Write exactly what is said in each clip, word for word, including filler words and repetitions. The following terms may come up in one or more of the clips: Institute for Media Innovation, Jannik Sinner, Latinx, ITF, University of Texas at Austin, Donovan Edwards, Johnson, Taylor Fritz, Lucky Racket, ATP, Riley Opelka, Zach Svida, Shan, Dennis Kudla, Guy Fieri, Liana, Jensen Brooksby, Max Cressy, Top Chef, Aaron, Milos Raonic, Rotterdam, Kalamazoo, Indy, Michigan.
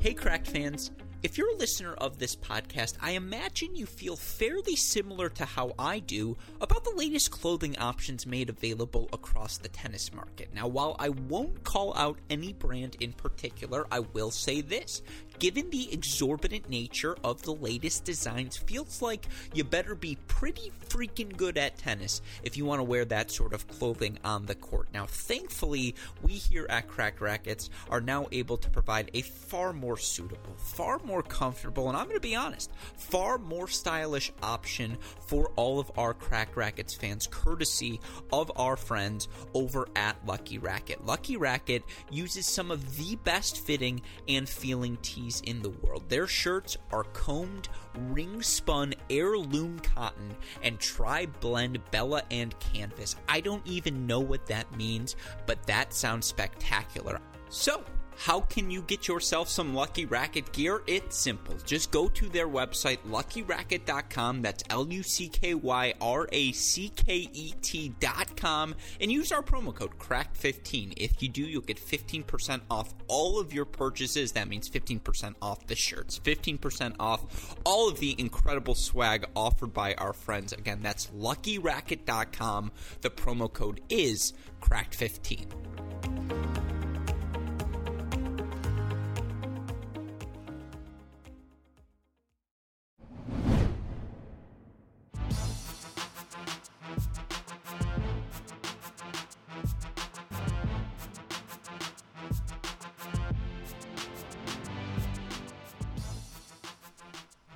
Hey, Cracked fans. If you're a listener of this podcast, I imagine you feel fairly similar to how I do about the latest clothing options made available across the tennis market. Now, while I won't call out any brand in particular, I will say this. Given the exorbitant nature of the latest designs, feels like you better be pretty freaking good at tennis if you want to wear that sort of clothing on the court. Now, thankfully, we here at Cracked Racquets are now able to provide a far more suitable, far more more comfortable, and I'm going to be honest, far more stylish option for all of our Cracked Racquets fans, courtesy of our friends over at Lucky Racket. Lucky Racket uses some of the best fitting and feeling tees in the world. Their shirts are combed, ring-spun heirloom cotton and tri-blend Bella and canvas. I don't even know what that means, but that sounds spectacular. So, how can you get yourself some Lucky Racket gear? It's simple. Just go to their website, lucky racket dot com. That's L U C K Y R A C K E T dot com, and use our promo code cracked fifteen. If you do, you'll get fifteen percent off all of your purchases. That means fifteen percent off the shirts, fifteen percent off all of the incredible swag offered by our friends. Again, that's lucky racket dot com. The promo code is cracked fifteen.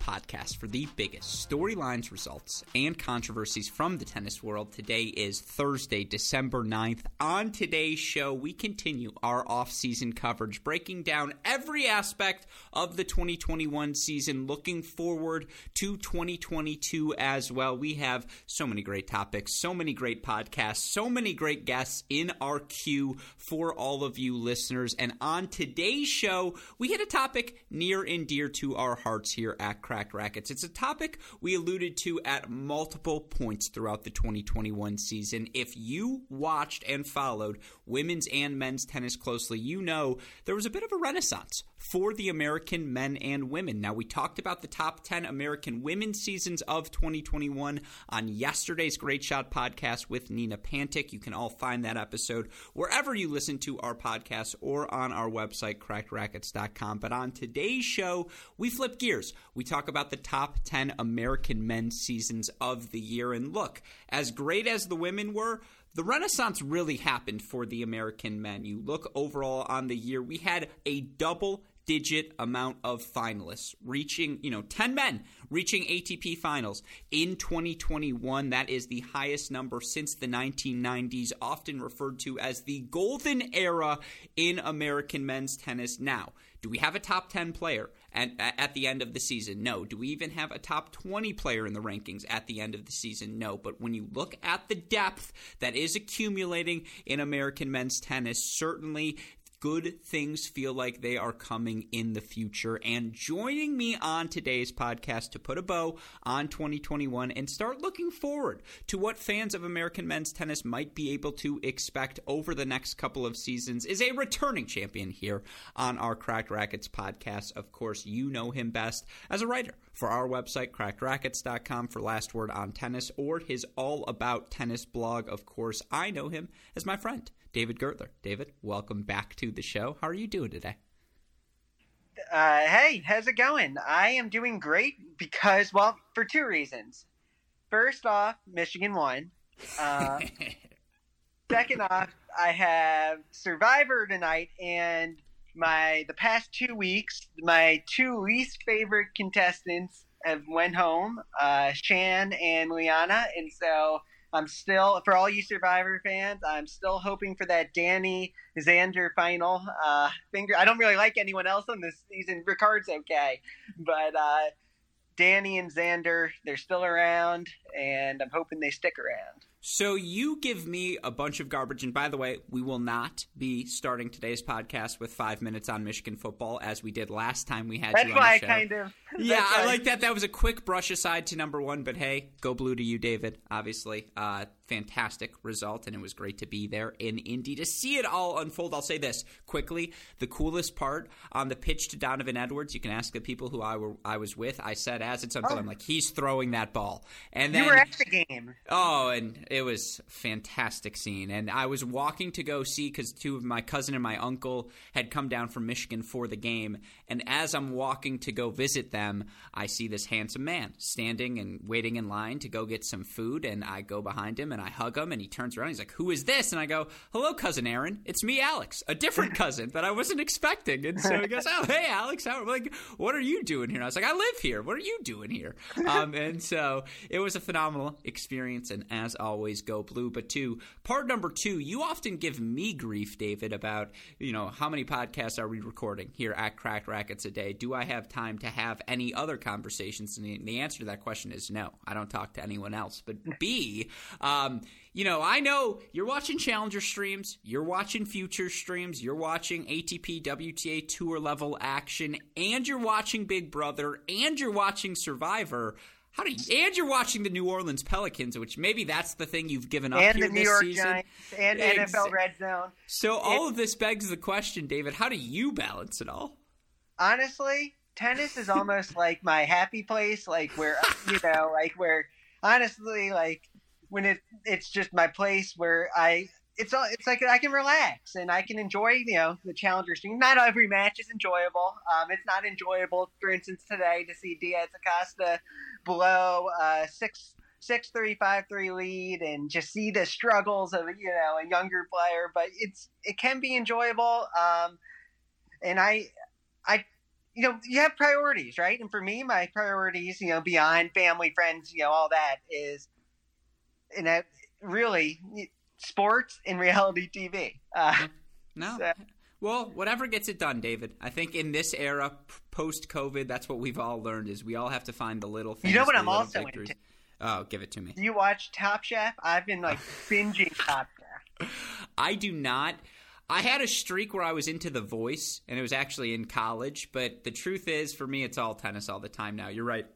podcast for the biggest storylines, results, and controversies from the tennis world. Today is Thursday, December ninth. On today's show, we continue our off-season coverage, breaking down every aspect of the twenty twenty-one season, looking forward to twenty twenty-two as well. We have so many great topics, so many great podcasts, so many great guests in our queue for all of you listeners. And on today's show, we hit a topic near and dear to our hearts here at Cracked Racquets. It's a topic we alluded to at multiple points throughout the twenty twenty-one season. If you watched and followed women's and men's tennis closely, you know there was a bit of a renaissance for the American men and women. Now, we talked about the top ten American women's seasons of twenty twenty-one on yesterday's Great Shot podcast with Nina Pantic. You can all find that episode wherever you listen to our podcast or on our website, cracked racquets dot com. But on today's show, we flip gears. We talk about the top ten American men's seasons of the year. And look, as great as the women were, the renaissance really happened for the American men. You look overall on the year, we had a double digit amount of finalists reaching, you know, ten men reaching A T P finals in twenty twenty-one. That is the highest number since the nineteen nineties, often referred to as the golden era in American men's tennis. Now, do we have a top ten player at, at the end of the season? No. Do we even have a top twenty player in the rankings at the end of the season? No. But when you look at the depth that is accumulating in American men's tennis, certainly good things feel like they are coming in the future. And joining me on today's podcast to put a bow on twenty twenty-one and start looking forward to what fans of American men's tennis might be able to expect over the next couple of seasons is a returning champion here on our Cracked Racquets podcast. Of course, you know him best as a writer for our website, cracked racquets dot com, for Last Word on Tennis, or his All About Tennis blog. Of course, I know him as my friend, David Gertler. David, welcome back to the show. How are you doing today? Uh, hey, how's it going? I am doing great because, well, for two reasons. First off, Michigan won. Uh, second off, I have Survivor tonight, and my the past two weeks, my two least favorite contestants have went home, uh, Shan and Liana, and so I'm still, for all you Survivor fans, I'm still hoping for that Danny Xander final. Uh, finger. I don't really like anyone else on this season. Ricard's okay, but uh, Danny and Xander, they're still around, and I'm hoping they stick around. So you give me a bunch of garbage, and by the way, we will not be starting today's podcast with five minutes on Michigan football as we did last time we had That's you on the show. That's why I kind of Yeah, I like that. That was a quick brush aside to number one, but hey, go blue to you, David, obviously. Uh, fantastic result, and it was great to be there in Indy to see it all unfold. I'll say this quickly. The coolest part on the pitch to Donovan Edwards, you can ask the people who I were I was with. I said as it's unfolding, oh. I'm like, he's throwing that ball. And then, you were at the game. Oh, and it was a fantastic scene. And I was walking to go see because two of my cousin and my uncle had come down from Michigan for the game. And as I'm walking to go visit them, I see this handsome man standing and waiting in line to go get some food, and I go behind him and I hug him, and he turns around. He's like, who is this? And I go, hello, Cousin Aaron. It's me, Alex, a different cousin that I wasn't expecting. And so he goes, oh, hey, Alex. I'm like, what are you doing here? And I was like, I live here. What are you doing here? Um, and so it was a phenomenal experience, and as always, go blue. But two, part number two, you often give me grief, David, about, you know, how many podcasts are we recording here at Cracked Racquets a day? Do I have time to have any other conversations? And the answer to that question is no. I don't talk to anyone else. But B, um, you know, I know you're watching Challenger streams, you're watching Future streams, you're watching A T P, W T A Tour level action, and you're watching Big Brother, and you're watching Survivor. How do you, and you're watching the New Orleans Pelicans, which maybe that's the thing you've given up and here this New York season. Giants, and Ex- N F L Red Zone. So it, all of this begs the question, David, how do you balance it all? Honestly, tennis is almost like my happy place, like where, you know, like where, honestly, like when it it's just my place where I, it's all, it's like I can relax and I can enjoy, you know, the Challenger stream. Not every match is enjoyable. Um, it's not enjoyable, for instance, today to see Diaz Acosta blow a six six three five three lead and just see the struggles of, you know, a younger player. But it's it can be enjoyable. Um, and I, I, you know, you have priorities, right? And for me, my priorities, you know, beyond family, friends, you know, all that is, and I really. Sports and reality T V. Uh, no. So. Well, whatever gets it done, David. I think in this era, post-COVID, that's what we've all learned is we all have to find the little things. You know what I'm also victories. into? Oh, give it to me. Do you watch Top Chef? I've been like binging Top Chef. I do not. I had a streak where I was into The Voice, and it was actually in college. But the truth is, for me, it's all tennis all the time now. You're right.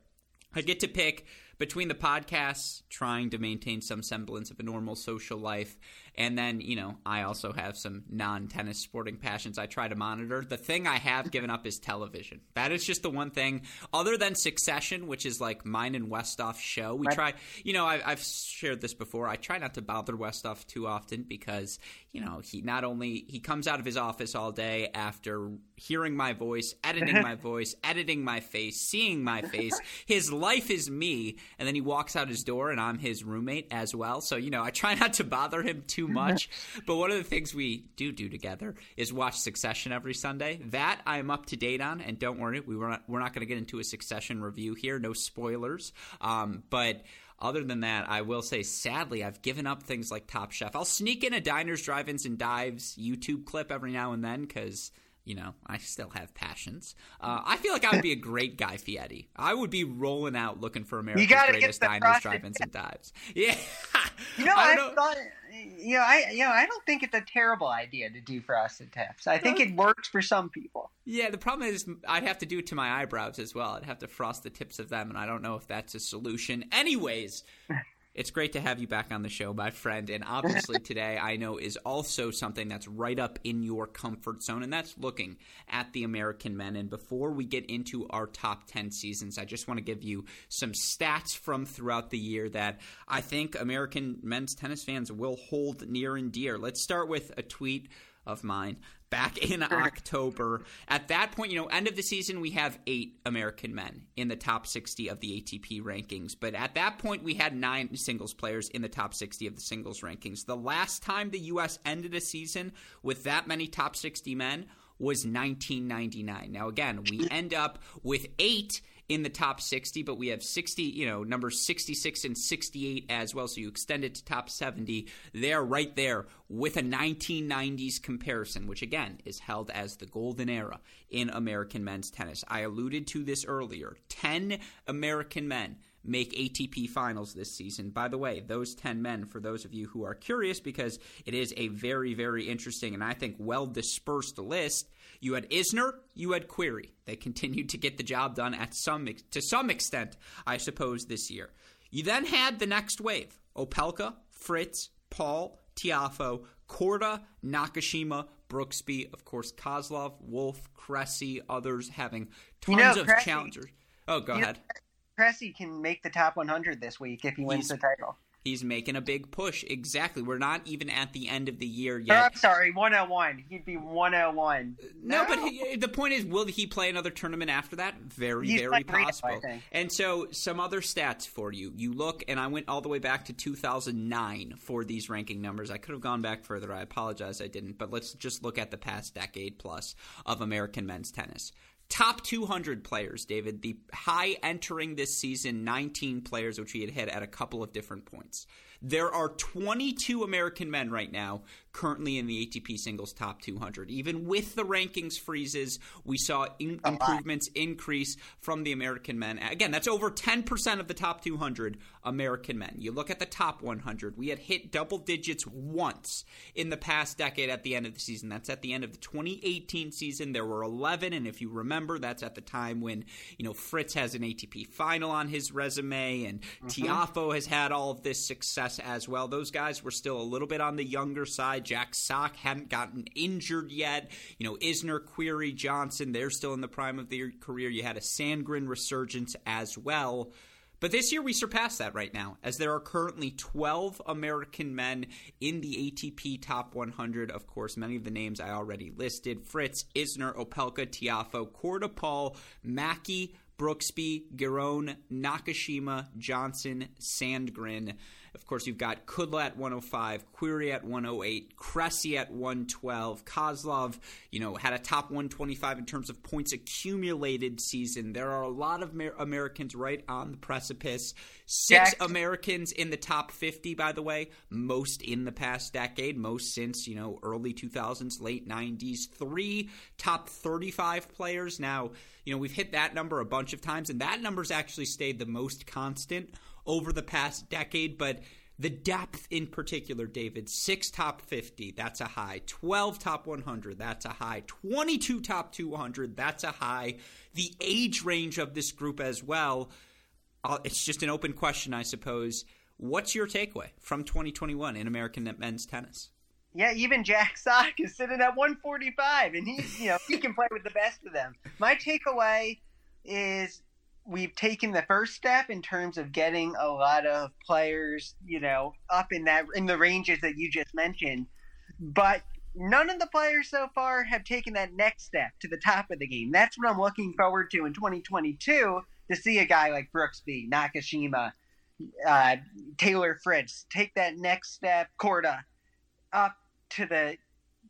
I get to pick between the podcasts, trying to maintain some semblance of a normal social life, and then, you know, I also have some non-tennis sporting passions I try to monitor. The thing I have given up is television. That is just the one thing. Other than Succession, which is like mine and Westhoff's show, we try – you know, I, I've shared this before. I try not to bother Westhoff too often because, you know, he not only – he comes out of his office all day after hearing my voice, editing my voice, editing my face, seeing my face. His life is me. And then he walks out his door, and I'm his roommate as well. So, you know, I try not to bother him too much. But one of the things we do do together is watch Succession every Sunday. That I am up to date on. And don't worry, we were not, we're not going to get into a Succession review here. No spoilers. Um, but other than that, I will say, sadly, I've given up things like Top Chef. I'll sneak in a Diners, Drive-Ins, and Dives YouTube clip every now and then because – you know, I still have passions. Uh, I feel like I would be a great Guy Fieri. I would be rolling out looking for America's greatest diners, drive-ins, and dives. Yeah. You know, I don't thought, you know, I you know, I don't think it's a terrible idea to do frosted tips. I think it works for some people. Yeah, the problem is I'd have to do it to my eyebrows as well. I'd have to frost the tips of them, and I don't know if that's a solution. Anyways. It's great to have you back on the show, my friend, and obviously today I know is also something that's right up in your comfort zone, and that's looking at the American men. And before we get into our top ten seasons, I just want to give you some stats from throughout the year that I think American men's tennis fans will hold near and dear. Let's start with a tweet of mine back in October. At that point, you know, end of the season, we have eight American men in the top sixty of the A T P rankings. But at that point, we had nine singles players in the top sixty of the singles rankings. The last time the U S ended a season with that many top sixty men was nineteen ninety-nine. Now, again, we end up with eight in the top sixty, but we have sixty, you know, numbers sixty-six and sixty-eight as well. So you extend it to top seventy. They're right there with a nineteen nineties comparison, which again is held as the golden era in American men's tennis. I alluded to this earlier. ten American men make A T P finals this season. By the way, those ten men, for those of you who are curious, because it is a very, very interesting and I think well-dispersed list. You had Isner, you had Querrey. They continued to get the job done at some to some extent, I suppose, this year. You then had the next wave. Opelka, Fritz, Paul, Tiafoe, Korda, Nakashima, Brooksby, of course, Kozlov, Wolf, Cressy, others having tons you know, of Cressy, challengers. Oh, go ahead. Know, Cressy can make the top one hundred this week if he wins he's, the title. He's making a big push. Exactly. We're not even at the end of the year yet. Oh, I'm sorry, one oh one. He'd be one oh one. No, no. but he, the point is, will he play another tournament after that? Very, he's very possible. Rita, and so some other stats for you. You look, and I went all the way back to two thousand nine for these ranking numbers. I could have gone back further. I apologize I didn't. But let's just look at the past decade plus of American men's tennis. Top two hundred players, David. The high entering this season, nineteen players, which we had hit at a couple of different points. There are twenty-two American men right now currently in the A T P singles top two hundred. Even with the rankings freezes, we saw in- improvements increase from the American men. Again, that's over ten percent of the top two hundred American men. You look at the top one hundred. We had hit double digits once in the past decade at the end of the season. That's at the end of the twenty eighteen season. There were eleven, and if you remember, Remember, that's at the time when, you know, Fritz has an A T P final on his resume and mm-hmm. Tiafoe has had all of this success as well. Those guys were still a little bit on the younger side. Jack Sock hadn't gotten injured yet. You know, Isner, Querrey, Johnson, they're still in the prime of their career. You had a Sandgren resurgence as well. But this year we surpassed that right now, as there are currently twelve American men in the A T P top one hundred. Of course, many of the names I already listed: Fritz, Isner, Opelka, Tiafoe, Korda, Paul, Mackey, Brooksby, Giron, Nakashima, Johnson, Sandgren. Of course, you've got Kudla at one oh five, Querrey at one oh eight, Cressy at one twelve, Kozlov, you know, had a top one twenty-five in terms of points accumulated season. There are a lot of Amer- Americans right on the precipice. Six Jack. Americans in the top fifty, by the way, most in the past decade, most since, you know, early two thousands, late nineties. Three top thirty-five players. Now, you know, we've hit that number a bunch of times, and that number's actually stayed the most constant over the past decade, but the depth in particular, David, six top fifty, that's a high, twelve top one hundred, that's a high, twenty-two top two hundred, that's a high, the age range of this group as well, uh, it's just an open question, I suppose. What's your takeaway from twenty twenty-one in American men's tennis? Yeah, even Jack Sock is sitting at one forty-five, and he, you know, he can play with the best of them. My takeaway is we've taken the first step in terms of getting a lot of players, you know, up in that in the ranges that you just mentioned. But none of the players so far have taken that next step to the top of the game. That's what I'm looking forward to in twenty twenty-two, to see a guy like Brooksby, Nakashima, uh, Taylor Fritz take that next step, Korda, up to the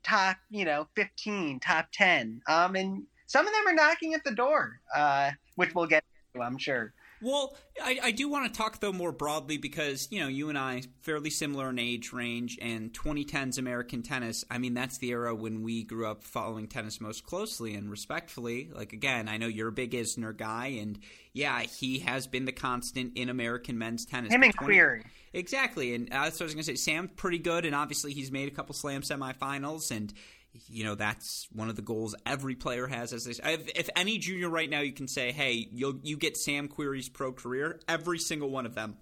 top, you know, fifteen, top ten. Um, and some of them are knocking at the door, uh, which we'll get I'm sure. Well, I, I do want to talk, though, more broadly because, you know, you and I, fairly similar in age range, and twenty tens American tennis, I mean, that's the era when we grew up following tennis most closely and respectfully. Like, again, I know you're a big Isner guy, and yeah, he has been the constant in American men's tennis. Him and Querrey. Exactly, and uh, that's what I was going to say. Sam's pretty good, and obviously he's made a couple slam semifinals, and you know, that's one of the goals every player has. As they say, if, if any junior right now, you can say, hey, you'll, you get Sam Querrey's pro career, every single one of them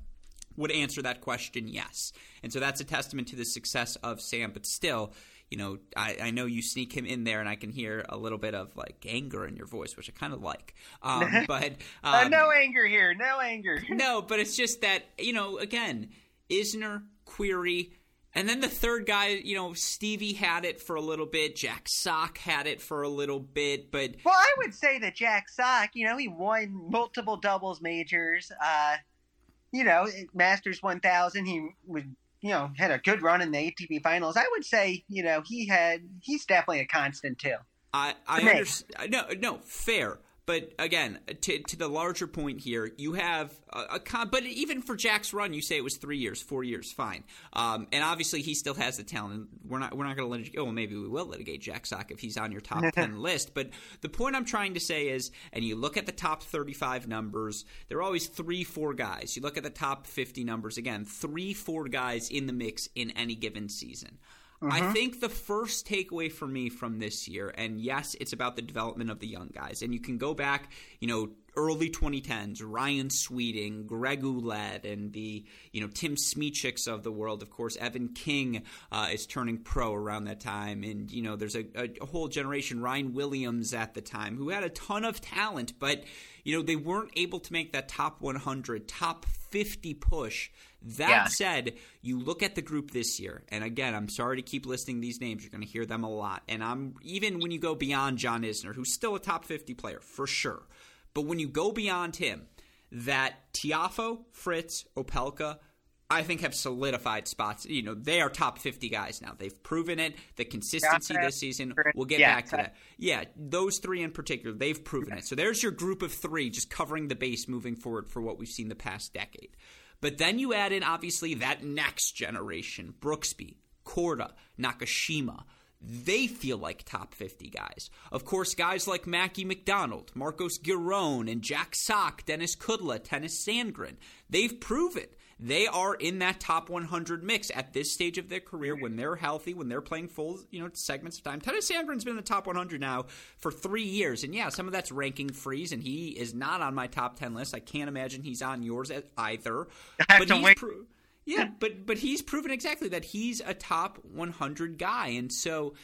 would answer that question yes. And so that's a testament to the success of Sam. But still, you know, I, I know you sneak him in there, and I can hear a little bit of, like, anger in your voice, which I kind of like. Um, but um, uh, no anger here. No anger. No, but it's just that, you know, again, Isner, Querrey, and then the third guy, you know, Stevie had it for a little bit. Jack Sock had it for a little bit, but well, I would say that Jack Sock, you know, he won multiple doubles majors. Uh, you know, Masters one thousand. He would, you know, had a good run in the A T P finals. I would say, you know, he had he's definitely a constant too. I I understand. No, no, fair. But again, to, to the larger point here, you have a, a con- but even for Jack's run, you say it was three years, four years, fine. Um, and obviously, he still has the talent. We're not we're not going to litigate. Oh, well, maybe we will litigate Jack Sock if he's on your top ten list. But the point I'm trying to say is, and you look at the top thirty-five numbers, there are always three, four guys. You look at the top fifty numbers again, three, four guys in the mix in any given season. Mm-hmm. I think the first takeaway for me from this year, and yes, it's about the development of the young guys. And you can go back, you know, early twenty tens, Ryan Sweeting, Greg Ouellette, and the, you know, Tim Smeechiks of the world. Of course, Evan King uh, is turning pro around that time. And, you know, there's a, a whole generation, Ryan Williams at the time, who had a ton of talent, but, you know, they weren't able to make that top one hundred, top fifty push. That yeah. said, you look at the group this year, and again, I'm sorry to keep listing these names. You're going to hear them a lot. And I'm even when you go beyond John Isner, who's still a top fifty player for sure, but when you go beyond him, that Tiafoe, Fritz, Opelka, I think have solidified spots. You know, they are top fifty guys now. They've proven it. The consistency this season, we'll get yeah, back to that. Yeah, those three in particular, they've proven it. So there's your group of three just covering the base moving forward for what we've seen the past decade. But then you add in, obviously, that next generation, Brooksby, Korda, Nakashima. They feel like top fifty guys. Of course, guys like Mackenzie McDonald, Marcos Giron, and Jack Sock, Dennis Kudla, Tennys Sandgren. They've proven they are in that top one hundred mix at this stage of their career when they're healthy, when they're playing full, you know, segments of time. Tennys Sandgren's been in the top one hundred now for three years. And, yeah, some of that's ranking freeze, and he is not on my top ten list. I can't imagine he's on yours either. I have but to he's wait. Pro- Yeah, but but he's proven exactly that he's a top one hundred guy, and so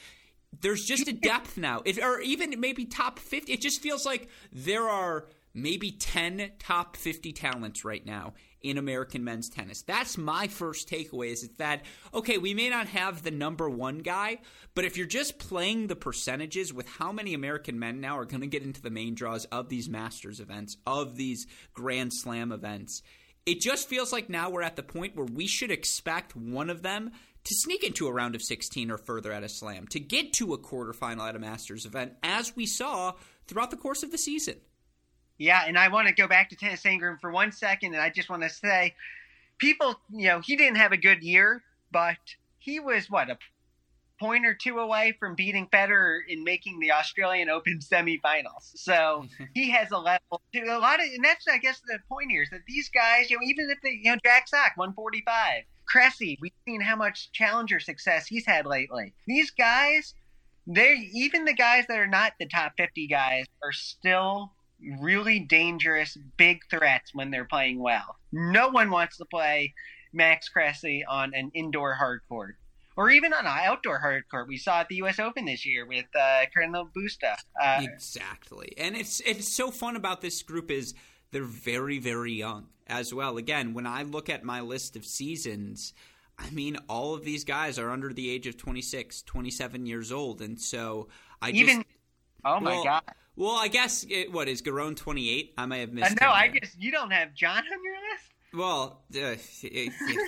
there's just a depth now, it, or even maybe top fifty. It just feels like there are maybe ten top fifty talents right now in American men's tennis. That's my first takeaway is that, okay, we may not have the number one guy, but if you're just playing the percentages with how many American men now are going to get into the main draws of these Masters events, of these Grand Slam events, it just feels like now we're at the point where we should expect one of them to sneak into a round of sixteen or further at a slam, to get to a quarterfinal at a Masters event, as we saw throughout the course of the season. Yeah, and I want to go back to Tennys Sandgren for one second, and I just want to say, people, you know, he didn't have a good year, but he was, what, a point or two away from beating Federer in making the Australian Open semifinals. So he has a level to a lot of, and that's, I guess, the point here is that these guys, you know, even if they, you know, Jack Sock, one forty-five, Cressy, we've seen how much challenger success he's had lately. These guys, they even the guys that are not the top fifty guys are still really dangerous, big threats when they're playing well. No one wants to play Max Cressy on an indoor hard court. Or even on an outdoor hard court, we saw at the U S Open this year with uh, Carolina Busta. Uh, exactly, and it's it's so fun about this group is they're very very young as well. Again, when I look at my list of seasons, I mean all of these guys are under the age of twenty-six, twenty-seven years old, and so I even just, oh my well, god. Well, I guess it, what is Giron twenty-eight? I may have missed. Uh, no, I there. Just you don't have John on your list. Well, uh,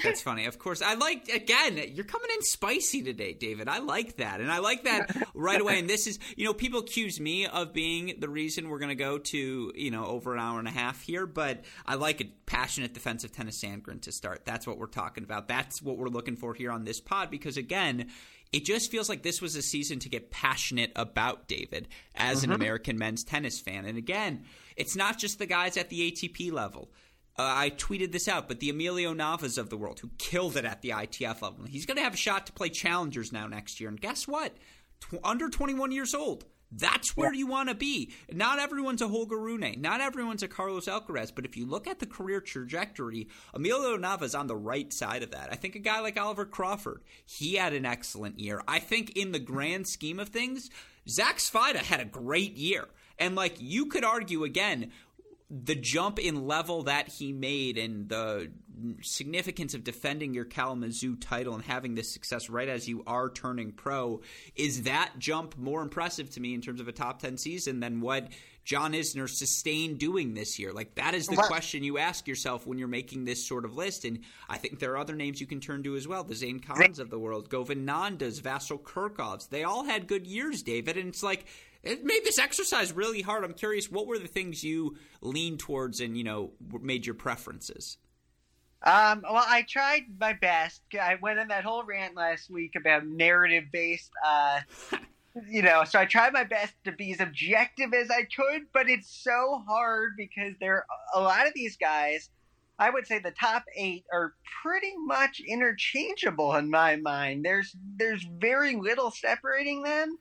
that's funny. Of course, I like again. You're coming in spicy today, David. I like that, and I like that right away. And this is, you know, people accuse me of being the reason we're going to go to, you know, over an hour and a half here, but I like a passionate defense of Tennys Sandgren to start. That's what we're talking about. That's what we're looking for here on this pod, because again, it just feels like this was a season to get passionate about, David, as mm-hmm. an American men's tennis fan. And again, it's not just the guys at the A T P level. Uh, I tweeted this out, but the Emilio Navas of the world, who killed it at the I T F level, he's going to have a shot to play challengers now next year. And guess what? Tw- under twenty-one years old, that's where yeah. you want to be. Not everyone's a Holger Rune. Not everyone's a Carlos Alcaraz. But if you look at the career trajectory, Emilio Navas on the right side of that. I think a guy like Oliver Crawford, he had an excellent year. I think in the grand scheme of things, Zach Svida had a great year. And like you could argue again, the jump in level that he made and the significance of defending your Kalamazoo title and having this success right as you are turning pro, is that jump more impressive to me in terms of a top ten season than what John Isner sustained doing this year? Like that is the what? question you ask yourself when you're making this sort of list, and I think there are other names you can turn to as well. The Zane Collins of the world, Govinandas, Vasyl Kirkovs, they all had good years, David, and it's like it made this exercise really hard. I'm curious, what were the things you leaned towards and, you know, made your preferences? Um, well, I tried my best. I went on that whole rant last week about narrative-based, uh, you know, so I tried my best to be as objective as I could, but it's so hard because there are a lot of these guys. I would say the top eight are pretty much interchangeable in my mind. There's there's very little separating them.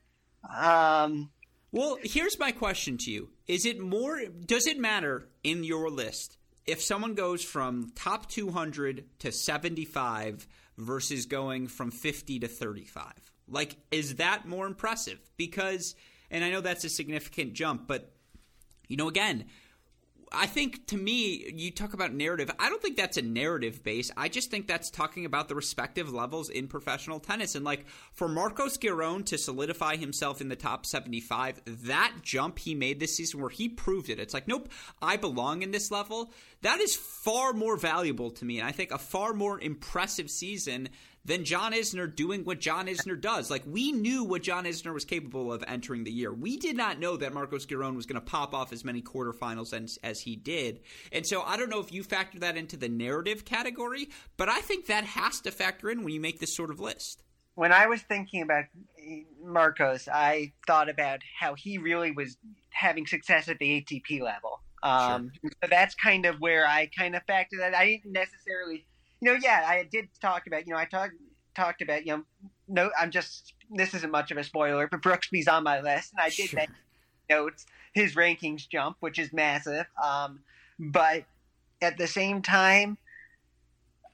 Um, well, here's my question to you. Is it more – does it matter in your list if someone goes from top two hundred to seventy-five versus going from fifty to thirty-five? Like, is that more impressive? Because – and I know that's a significant jump, but, you know, again – I think, to me, you talk about narrative. I don't think that's a narrative base. I just think that's talking about the respective levels in professional tennis. And, like, for Marcos Giron to solidify himself in the top seventy-five, that jump he made this season where he proved it. It's like, nope, I belong in this level. That is far more valuable to me, and I think a far more impressive season than John Isner doing what John Isner does. Like, we knew what John Isner was capable of entering the year. We did not know that Marcos Giron was going to pop off as many quarterfinals as, as he did. And so I don't know if you factor that into the narrative category, but I think that has to factor in when you make this sort of list. When I was thinking about Marcos, I thought about how he really was having success at the A T P level. Um, sure. So that's kind of where I kind of factored that. I didn't necessarily... You know, yeah, I did talk about, you know, I talked talked about, you know, no, I'm just, this isn't much of a spoiler, but Brooksby's on my list, and I did sure. make notes, his rankings jump, which is massive. Um, but at the same time,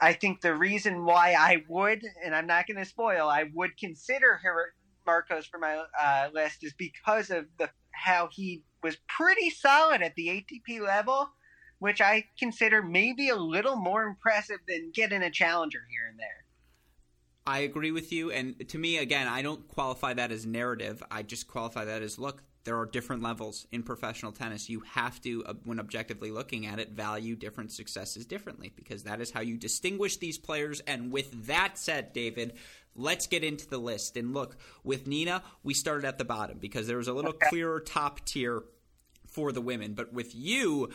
I think the reason why I would, and I'm not going to spoil, I would consider her, Marcos for my uh, list is because of the how he was pretty solid at the A T P level, which I consider maybe a little more impressive than getting a challenger here and there. I agree with you. And to me, again, I don't qualify that as narrative. I just qualify that as, look, there are different levels in professional tennis. You have to, when objectively looking at it, value different successes differently because that is how you distinguish these players. And with that said, David, let's get into the list. And look, with Nina, we started at the bottom because there was a little okay. clearer top tier for the women. But with you,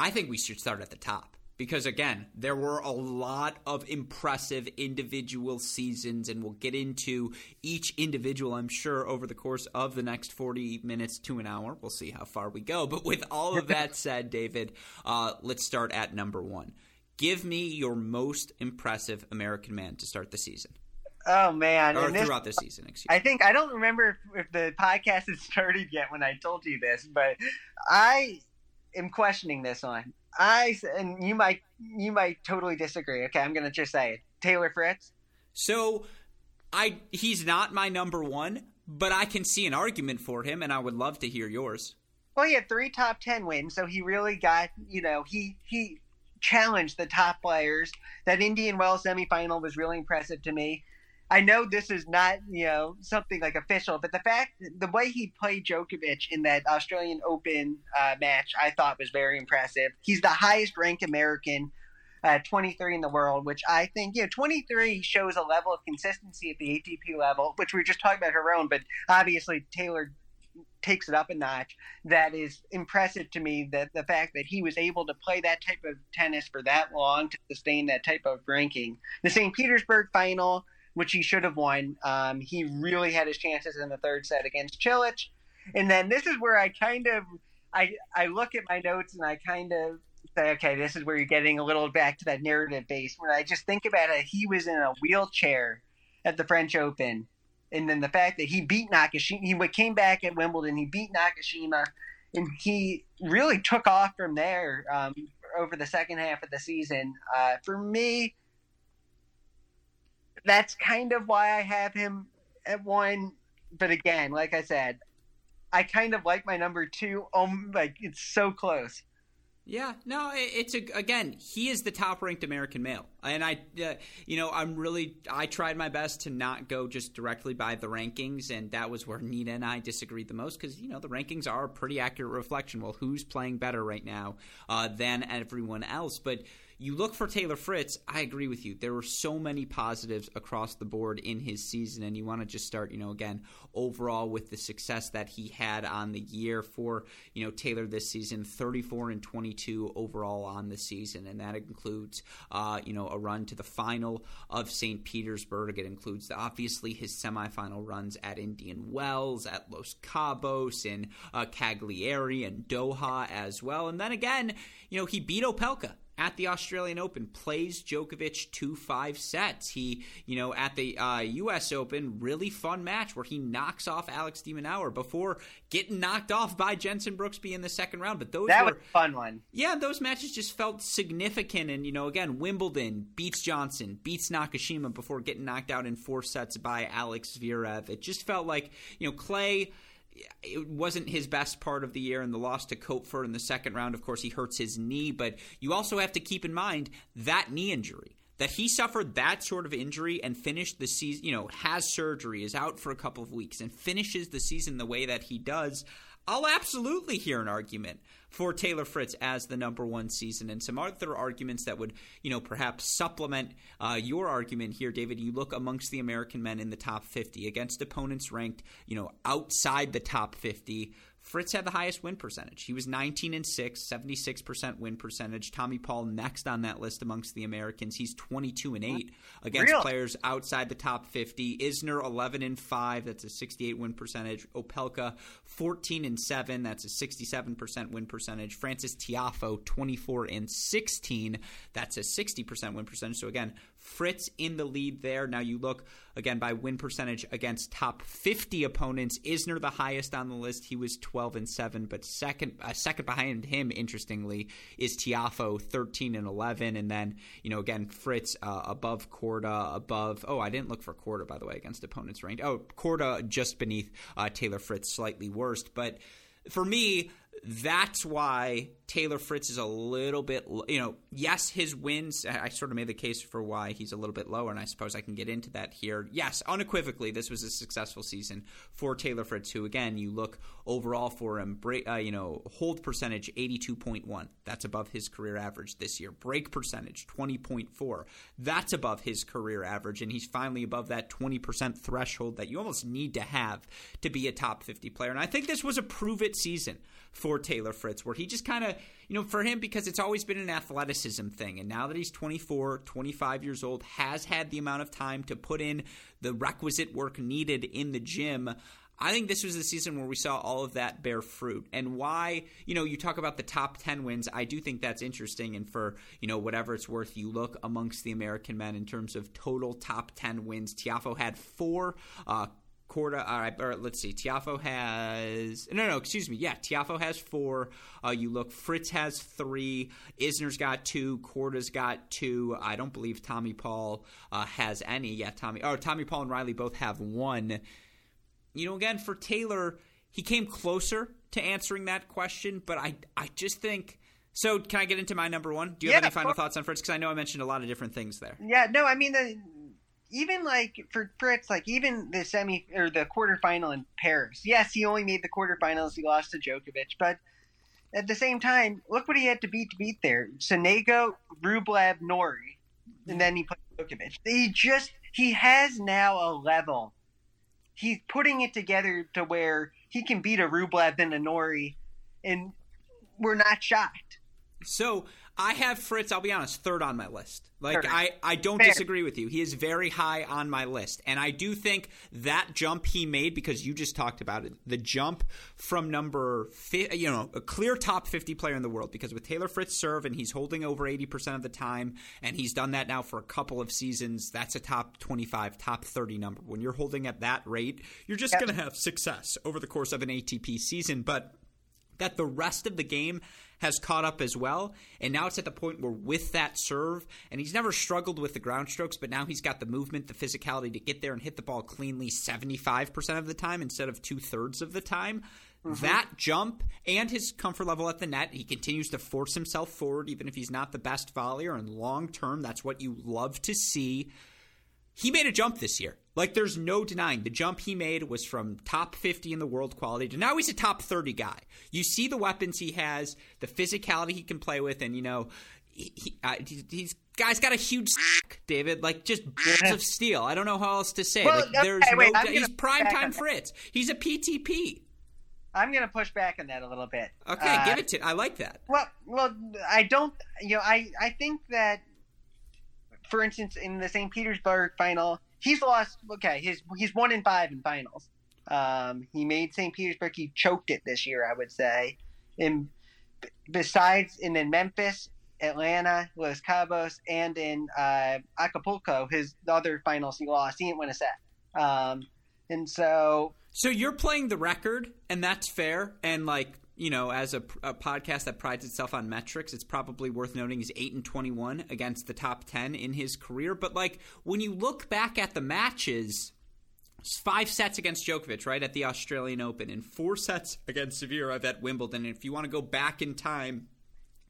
I think we should start at the top because, again, there were a lot of impressive individual seasons, and we'll get into each individual, I'm sure, over the course of the next forty minutes to an hour. We'll see how far we go. But with all of that said, David, uh, let's start at number one. Give me your most impressive American man to start the season. Oh, man. Or this, throughout the season, excuse me. I think – I don't remember if, if the podcast had started yet when I told you this, but I – am questioning this one. I and you might you might totally disagree. Okay, I'm gonna just say it. Taylor Fritz. So, I he's not my number one, but I can see an argument for him, and I would love to hear yours. Well, he had three top ten wins, so he really got you know he he challenged the top players. That Indian Wells semifinal was really impressive to me. I know this is not, you know, something like official, but the fact, the way he played Djokovic in that Australian Open uh, match, I thought was very impressive. He's the highest ranked American, uh, twenty-three in the world, which I think, you know, twenty-three shows a level of consistency at the A T P level, which we were just talking about her own, but obviously Taylor takes it up a notch. That is impressive to me, that the fact that he was able to play that type of tennis for that long to sustain that type of ranking. The Saint Petersburg final, which he should have won. Um, he really had his chances in the third set against Cilic. And then this is where I kind of I, I look at my notes and I kind of say, okay, this is where you're getting a little back to that narrative base. When I just think about it, he was in a wheelchair at the French Open. And then the fact that he beat Nakashima, he came back at Wimbledon, he beat Nakashima, and he really took off from there um, over the second half of the season. Uh, for me, that's kind of why I have him at one. But again, like I said, I kind of like my number two. Oh, like it's so close. Yeah, no, it's a, again, he is the top ranked American male. And I, uh, you know, I'm really, I tried my best to not go just directly by the rankings. And that was where Nina and I disagreed the most because, you know, the rankings are a pretty accurate reflection. Well, who's playing better right now uh, than everyone else? But You look for Taylor Fritz, I agree with you. There were so many positives across the board in his season, and you want to just start, you know, again, overall with the success that he had on the year for, you know, Taylor this season, thirty-four and twenty-two overall on the season, and that includes, uh, you know, a run to the final of Saint Petersburg. It includes, the, obviously, his semifinal runs at Indian Wells, at Los Cabos, in uh, Cagliari and Doha as well. And then again, you know, he beat Opelka at the Australian Open, plays Djokovic two five sets. He, you know, at the uh, U S Open, really fun match where he knocks off Alex de Minaur before getting knocked off by Jensen Brooksby in the second round. But those that were, was a fun one. Yeah, those matches just felt significant. And, you know, again, Wimbledon beats Johnson, beats Nakashima before getting knocked out in four sets by Alex Zverev. It just felt like, you know, Clay, it wasn't his best part of the year, and the loss to Kopfer in the second round, of course, he hurts his knee. But you also have to keep in mind that knee injury, that he suffered that sort of injury and finished the season, you know, has surgery, is out for a couple of weeks, and finishes the season the way that he does. I'll absolutely hear an argument for Taylor Fritz as the number one season, and some other arguments that would, you know, perhaps supplement uh, your argument here, David. You look amongst the American men in the top fifty against opponents ranked, you know, outside the top fifty. Fritz had the highest win percentage. He was nineteen and six, seventy-six percent win percentage. Tommy Paul next on that list amongst the Americans. He's twenty-two and eight against Real. players outside the top fifty. Isner eleven and five, that's a sixty-eight win percentage. Opelka fourteen and seven, that's a sixty-seven percent win percentage. Francis Tiafoe twenty-four and sixteen, that's a sixty percent win percentage. So again, Fritz in the lead there. Now you look again by win percentage against top fifty opponents. Isner the highest on the list. He was twelve and seven, but second uh, second behind him, interestingly, is Tiafoe, thirteen and eleven, and then, you know, again, Fritz uh, above Korda, above oh I didn't look for Korda, by the way, against opponents ranked. Oh, Korda just beneath uh, Taylor Fritz, slightly worst. But for me, that's why Taylor Fritz is a little bit, you know, yes, his wins, I sort of made the case for why he's a little bit lower, and I suppose I can get into that here. Yes, unequivocally, this was a successful season for Taylor Fritz, who, again, you look overall for him, break, uh, you know, hold percentage eighty-two point one. That's above his career average this year. Break percentage twenty point four. That's above his career average, and he's finally above that twenty percent threshold that you almost need to have to be a top fifty player. And I think this was a prove-it season for Taylor Fritz, where he just kind of, you know, for him, because it's always been an athleticism thing. And now that he's twenty-four, twenty-five years old, has had the amount of time to put in the requisite work needed in the gym, I think this was the season where we saw all of that bear fruit. And why, you know, you talk about the top ten wins, I do think that's interesting. And for, you know, whatever it's worth, you look amongst the American men in terms of total top ten wins. Tiafoe had four, uh, Korda, all right, or let's see, Tiafoe has, no, no, excuse me, yeah, Tiafoe has four, uh, you look, Fritz has three, Isner's got two, Korda's got two, I don't believe Tommy Paul uh, has any, yeah, Tommy, oh, Tommy Paul and Riley both have one. You know, again, for Taylor, he came closer to answering that question, but I, I just think, so can I get into my number one? Do you yeah, have any final thoughts on Fritz? Because I know I mentioned a lot of different things there. Yeah, no, I mean, the... Even like for Fritz, like even the semi or the quarterfinal in Paris. Yes, he only made the quarterfinals. He lost to Djokovic, but at the same time, look what he had to beat to beat there: Sonego, Rublev, Norrie, and then he played Djokovic. He just he has now a level. He's putting it together to where he can beat a Rublev and a Norrie, and we're not shocked. So I have Fritz, I'll be honest, third on my list. Like, I, I don't Fair. disagree with you. He is very high on my list. And I do think that jump he made, because you just talked about it, the jump from number, you know, a clear top fifty player in the world, because with Taylor Fritz serve, and he's holding over eighty percent of the time, and he's done that now for a couple of seasons, that's a top twenty-five, top thirty number. When you're holding at that rate, you're just yep. going to have success over the course of an A T P season. But that the rest of the game has caught up as well, and now it's at the point where with that serve, and he's never struggled with the ground strokes, but now he's got the movement, the physicality to get there and hit the ball cleanly seventy-five percent of the time instead of two-thirds of the time. Mm-hmm. That jump and his comfort level at the net, he continues to force himself forward even if he's not the best volleyer, and long-term, that's what you love to see. He made a jump this year. Like, there's no denying the jump he made was from top fifty in the world quality to now he's a top thirty guy. You see the weapons he has, the physicality he can play with, and, you know, he, he, I, he's guy's got a huge sack, David. Like, just bolts of steel. I don't know how else to say. Well, like, there's okay, wait, no. He's primetime Fritz. He's a P T P. I'm going to push back on that a little bit. Okay, uh, give it to. I like that. Well, well, I don't. You know, I I think that, for instance, in the Saint Petersburg final, he's lost. Okay, his he's one in five in finals. Um, he made Saint Petersburg. He choked it this year, I would say. And besides, and in Memphis, Atlanta, Los Cabos, and in uh, Acapulco, his other finals he lost. He didn't win a set. Um, and so, so you're playing the record, and that's fair. And like, you know, as a, a podcast that prides itself on metrics, it's probably worth noting he's eight and twenty-one against the top ten in his career. But like, when you look back at the matches, five sets against Djokovic, right, at the Australian Open, and four sets against Zverev at Wimbledon. And if you want to go back in time,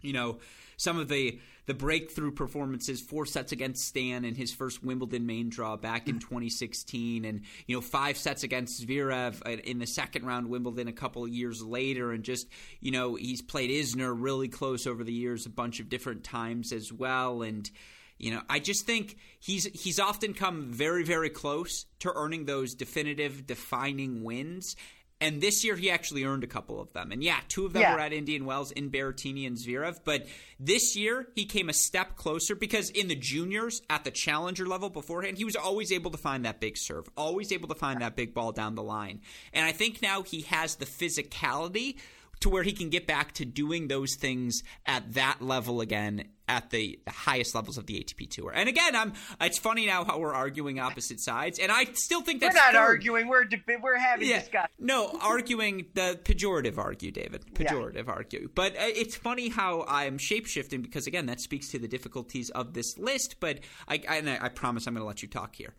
you know, some of the the breakthrough performances, four sets against Stan in his first Wimbledon main draw back in twenty sixteen, and, you know, five sets against Zverev in the second round Wimbledon a couple of years later. And just, you know, he's played Isner really close over the years a bunch of different times as well. And, you know, I just think he's he's often come very, very close to earning those definitive, defining wins. And this year he actually earned a couple of them. And, yeah, two of them yeah. were at Indian Wells in Berrettini and Zverev. But this year he came a step closer because in the juniors at the challenger level beforehand, he was always able to find that big serve, always able to find that big ball down the line. And I think now he has the physicality to where he can get back to doing those things at that level again, at the, the highest levels of the A T P Tour. And again, I'm. It's funny now how we're arguing opposite sides, and I still think that's we're not third. arguing. We're deb- we're having yeah. discussion. No, arguing the pejorative argue, David. Pejorative yeah. argue. But it's funny how I'm shape-shifting because again, that speaks to the difficulties of this list. But I and I, I promise I'm going to let you talk here.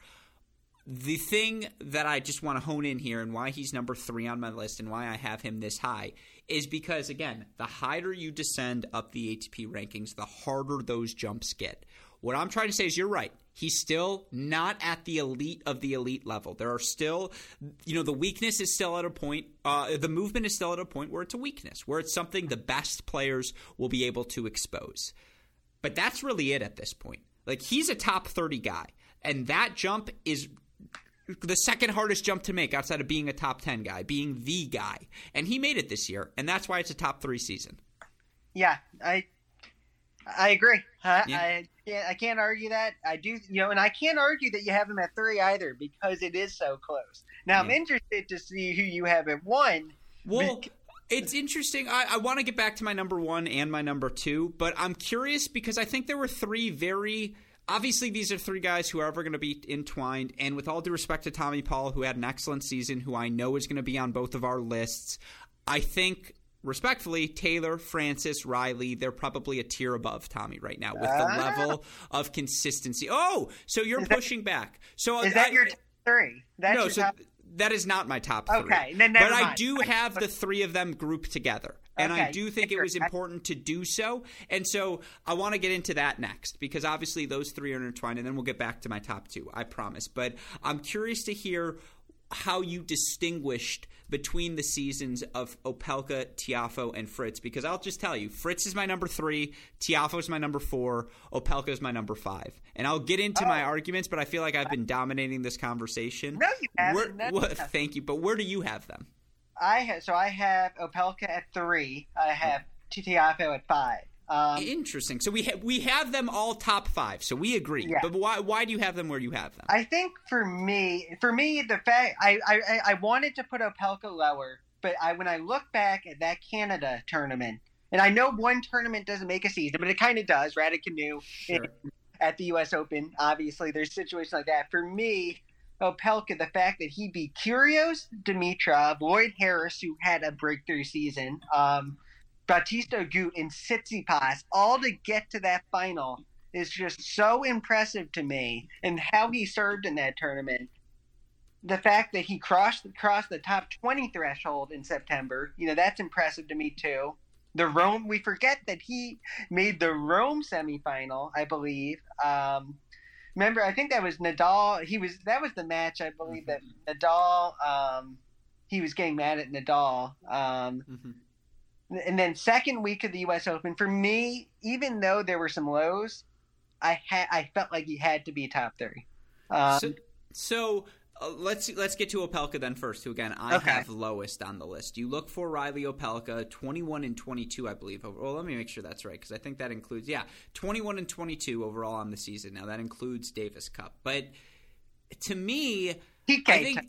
The thing that I just want to hone in here and why he's number three on my list and why I have him this high is because, again, the higher you descend up the A T P rankings, the harder those jumps get. What I'm trying to say is you're right. He's still not at the elite of the elite level. There are still, you know, the weakness is still at a point. Uh, the movement is still at a point where it's a weakness, where it's something the best players will be able to expose. But that's really it at this point. Like, he's a top thirty guy, and that jump is – the second hardest jump to make outside of being a top ten guy, being the guy. And he made it this year, and that's why it's a top three season. Yeah, I I agree. I, yeah. I, yeah, I can't argue that. I do, you know, and I can't argue that you have him at three either because it is so close. Now, yeah. I'm interested to see who you have at one. Well, because- it's interesting. I, I want to get back to my number one and my number two, but I'm curious because I think there were three very – obviously, these are three guys who are ever going to be entwined, and with all due respect to Tommy Paul, who had an excellent season, who I know is going to be on both of our lists, I think, respectfully, Taylor, Francis, Riley, they're probably a tier above Tommy right now with the uh, level of consistency. Oh, so you're that, pushing back. So Is that I, your top three? That's no, your so top... that is not my top three. Okay, then never But mind. I do have the three of them grouped together. And okay. I do think it was important to do so. And so I want to get into that next because obviously those three are intertwined, and then we'll get back to my top two, I promise. But I'm curious to hear how you distinguished between the seasons of Opelka, Tiafoe, and Fritz, because I'll just tell you, Fritz is my number three, Tiafoe is my number four, Opelka is my number five. And I'll get into oh. my arguments, but I feel like I've been dominating this conversation. No, you haven't. Where, no, well, no. Thank you. But where do you have them? I have, so I have Opelka at three. I have Tiafoe at five. Um, Interesting. So we ha- we have them all top five. So we agree. Yeah. But why why do you have them where you have them? I think for me, for me the fact I, I, I wanted to put Opelka lower, but I when I look back at that Canada tournament, and I know one tournament doesn't make a season, but it kind of does. Ratic Canoe sure. at the U S Open. Obviously, there's situations like that. For me, Opelka, the fact that he beat Kyrgios, Dimitrov, Lloyd Harris, who had a breakthrough season, um, Bautista Agut, and Tsitsipas, all to get to that final is just so impressive to me, and how he served in that tournament. The fact that he crossed crossed the top twenty threshold in September, you know, that's impressive to me too. The Rome, we forget that he made the Rome semifinal, I believe. Um, Remember, I think that was Nadal. He was that was the match, I believe, that Nadal. Um, he was getting mad at Nadal. Um, mm-hmm. And then second week of the U S Open, for me, even though there were some lows, I had I felt like he had to be top three. Um, so so uh, let's let's get to Opelka then first, who again I okay. have lowest on the list. You look for Riley Opelka, twenty-one and twenty-two, I believe. Well, let me make sure that's right because I think that includes yeah, twenty-one and twenty-two overall on the season. Now that includes Davis Cup, but to me, P K I think.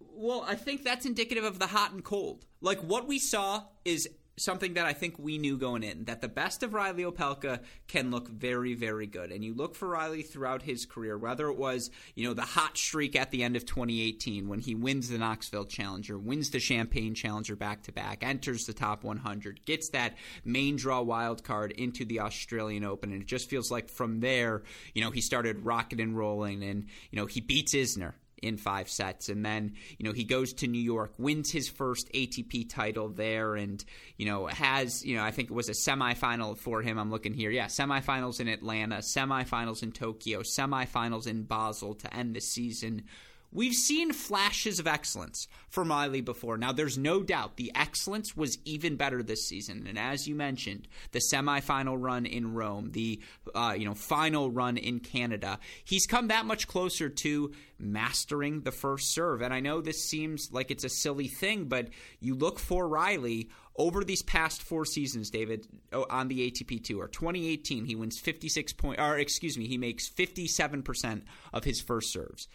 Well, I think that's indicative of the hot and cold. Like what we saw is something that I think we knew going in, that the best of Riley Opelka can look very, very good. And you look for Riley throughout his career, whether it was, you know, the hot streak at the end of twenty eighteen when he wins the Knoxville Challenger, wins the Champaign Challenger back-to-back, enters the top one hundred, gets that main draw wild card into the Australian Open. And it just feels like from there, you know, he started rocking and rolling and, you know, he beats Isner in five sets. And then, you know, he goes to New York, wins his first A T P title there and, you know, has, you know, I think it was a semifinal for him. I'm looking here. Yeah, semifinals in Atlanta, semifinals in Tokyo, semifinals in Basel to end the season. We've seen flashes of excellence from Riley before. Now, there's no doubt the excellence was even better this season. And as you mentioned, the semifinal run in Rome, the uh, you know final run in Canada, he's come that much closer to mastering the first serve. And I know this seems like it's a silly thing, but you look for Riley over these past four seasons, David, on the A T P Tour. twenty eighteen, he wins fifty-six point, or excuse me, he makes fifty-seven percent of his first serves.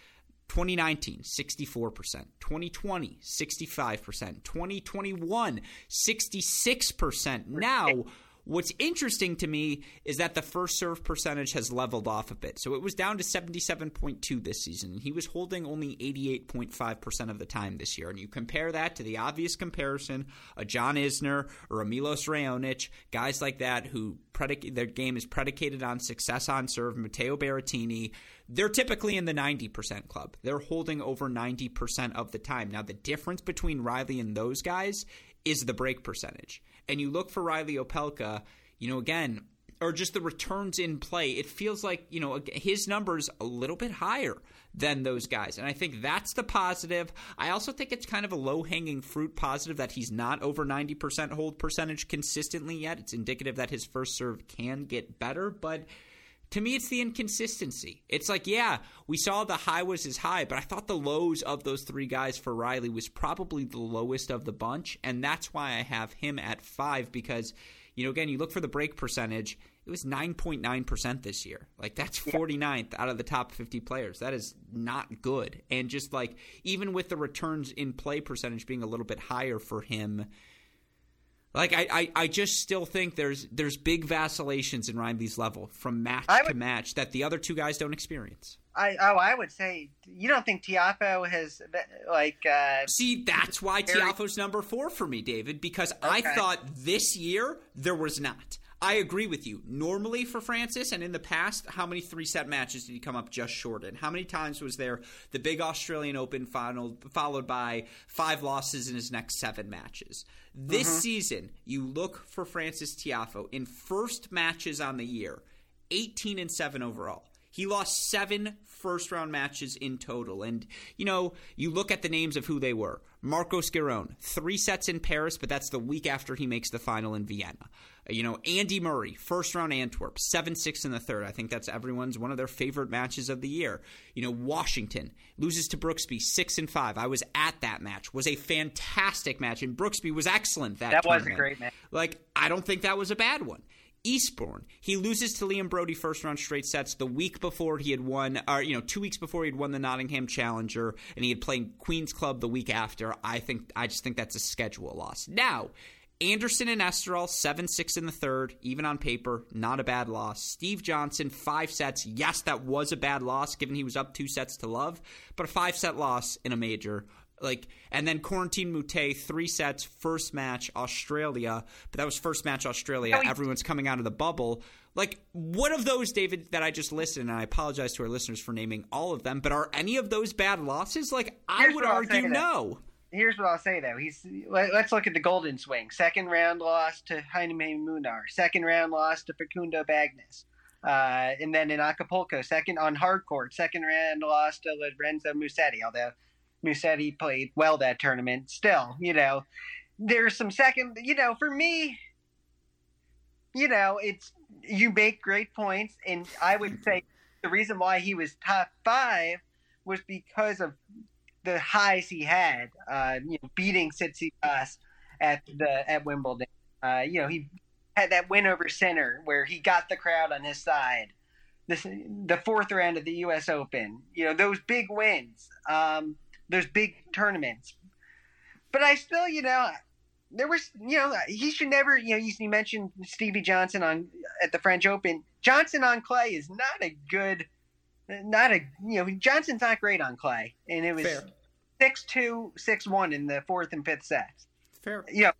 twenty nineteen, sixty-four percent. twenty twenty, sixty-five percent. twenty twenty-one, sixty-six percent. Now, what's interesting to me is that the first serve percentage has leveled off a bit. So it was down to seventy-seven point two this season. He was holding only eighty-eight point five percent of the time this year. And you compare that to the obvious comparison, a John Isner or a Milos Raonic, guys like that who predic- their game is predicated on success on serve, Matteo Berrettini. They're typically in the ninety percent club. They're holding over ninety percent of the time. Now, the difference between Riley and those guys is the break percentage. And you look for Riley Opelka, you know, again, or just the returns in play, it feels like, you know, his number's a little bit higher than those guys. And I think that's the positive. I also think it's kind of a low-hanging fruit positive that he's not over ninety percent hold percentage consistently yet. It's indicative that his first serve can get better, but to me, it's the inconsistency. It's like, yeah, we saw the high was his high, but I thought the lows of those three guys for Riley was probably the lowest of the bunch, and that's why I have him at five because, you know, again, you look for the break percentage. It was nine point nine percent this year. Like, that's forty-ninth out of the top fifty players. That is not good. And just, like, even with the returns in play percentage being a little bit higher for him, Like I, I, I just still think there's there's big vacillations in Riley's level from match would, to match that the other two guys don't experience. I oh I would say you don't think Tiafoe has like uh, see that's why very... Tiafoe's number four for me, David, because okay. I thought this year there was not. I agree with you. Normally for Francis and in the past, how many three-set matches did he come up just short in? How many times was there the big Australian Open final followed by five losses in his next seven matches? This mm-hmm. season, you look for Francis Tiafoe in first matches on the year, eighteen and seven overall. He lost seven first-round matches in total. And, you know, you look at the names of who they were. Marcos Giron, three sets in Paris, but that's the week after he makes the final in Vienna. You know, Andy Murray, first-round Antwerp, seven six in the third. I think that's everyone's one of their favorite matches of the year. You know, Washington loses to Brooksby, six and five. I was at that match. Was a fantastic match, and Brooksby was excellent that That tournament. was a great match. Like, I don't think that was a bad one. Eastbourne, he loses to Liam Brody first round straight sets the week before he had won, or you know, two weeks before he had won the Nottingham Challenger, and he had played Queen's Club the week after. I think I just think that's a schedule loss. Now, Anderson and Estoril, seven six in the third, even on paper, not a bad loss. Steve Johnson, five sets. Yes, that was a bad loss given he was up two sets to love, but a five-set loss in a major. Like, and then Corentin Moutet, three sets, first match, Australia. But that was first match, Australia. Oh, everyone's coming out of the bubble. Like, what of those, David, that I just listed, and I apologize to our listeners for naming all of them, but are any of those bad losses? Like, I Here's would argue no. Here's what I'll say, though. He's let, Let's look at the Golden Swing. Second round loss to Jaime Munar. Second round loss to Facundo Bagnis. Uh, and then in Acapulco, second on hard court. Second round loss to Lorenzo Musetti, although Musetti played well that tournament. Still, you know, there's some second, you know, for me, you know, it's, you make great points. And I would say the reason why he was top five was because of the highs he had, uh, you know, beating Tsitsipas at the, at Wimbledon. Uh, you know, he had that win over Sinner where he got the crowd on his side. This, the fourth round of the U S Open, you know, those big wins, um, those big tournaments. But I still, you know, there was, you know, he should never, you know, you mentioned Stevie Johnson on at the French Open. Johnson on clay is not a good, not a, you know, Johnson's not great on clay. And it was Fair. six two, six one in the fourth and fifth sets. Fair. You know,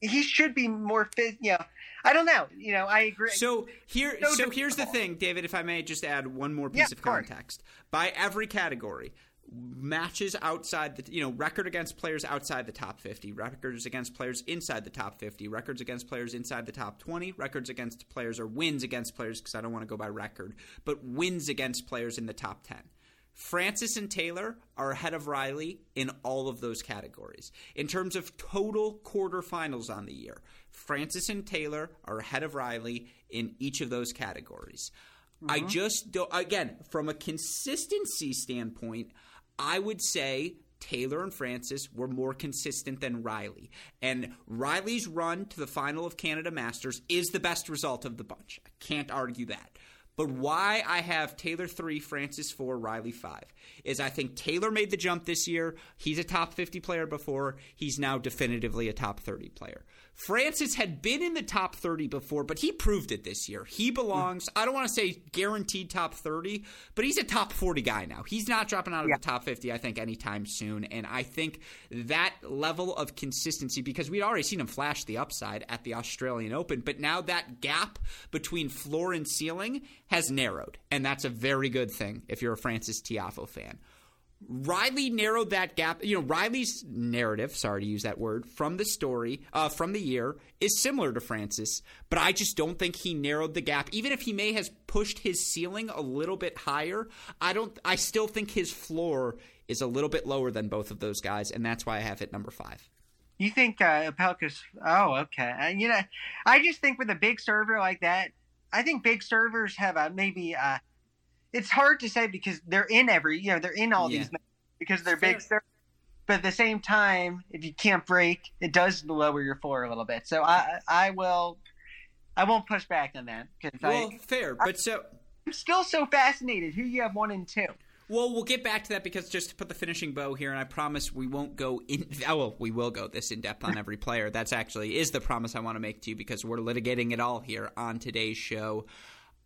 he should be more fit, you know. I don't know. You know, I agree. So here, so, so here's the thing, David, if I may just add one more piece yeah, of, of context. By every category, matches outside the – you know, record against players outside the top fifty, records against players inside the top fifty, records against players inside the top twenty, records against players or wins against players because I don't want to go by record, but wins against players in the top ten. Francis and Taylor are ahead of Riley in all of those categories. In terms of total quarterfinals on the year, Francis and Taylor are ahead of Riley in each of those categories. Mm-hmm. I just don't – again, from a consistency standpoint, I would say Taylor and Francis were more consistent than Riley. And Riley's run to the final of Canada Masters is the best result of the bunch. I can't argue that. But why I have Taylor three, Francis four, Riley five is I think Taylor made the jump this year. He's a top fifty player before. He's now definitively a top thirty player. Francis had been in the top thirty before, but he proved it this year. He belongs – I don't want to say guaranteed top thirty, but he's a top forty guy now. He's not dropping out of yeah. the top fifty, I think, anytime soon. And I think that level of consistency – because we'd already seen him flash the upside at the Australian Open, but now that gap between floor and ceiling – has narrowed, and that's a very good thing if you're a Francis Tiafoe fan. Riley narrowed that gap. You know, Riley's narrative, sorry to use that word, from the story, uh, from the year, is similar to Francis, but I just don't think he narrowed the gap. Even if he may has pushed his ceiling a little bit higher, I don't. I still think his floor is a little bit lower than both of those guys, and that's why I have it number five. You think uh, Opelka's – oh, okay. You know, I just think with a big server like that, I think big servers have a maybe uh it's hard to say because they're in every you know they're in all yeah. these matches because they're Fair. big servers, but at the same time if you can't break it does lower your floor a little bit, so I I will I won't push back on that. Well, I, fair, but I, so I'm still so fascinated who you have one and two. Well, we'll get back to that because just to put the finishing bow here, and I promise we won't go in – oh, well, we will go this in-depth on every player. That's actually is the promise I want to make to you because we're litigating it all here on today's show.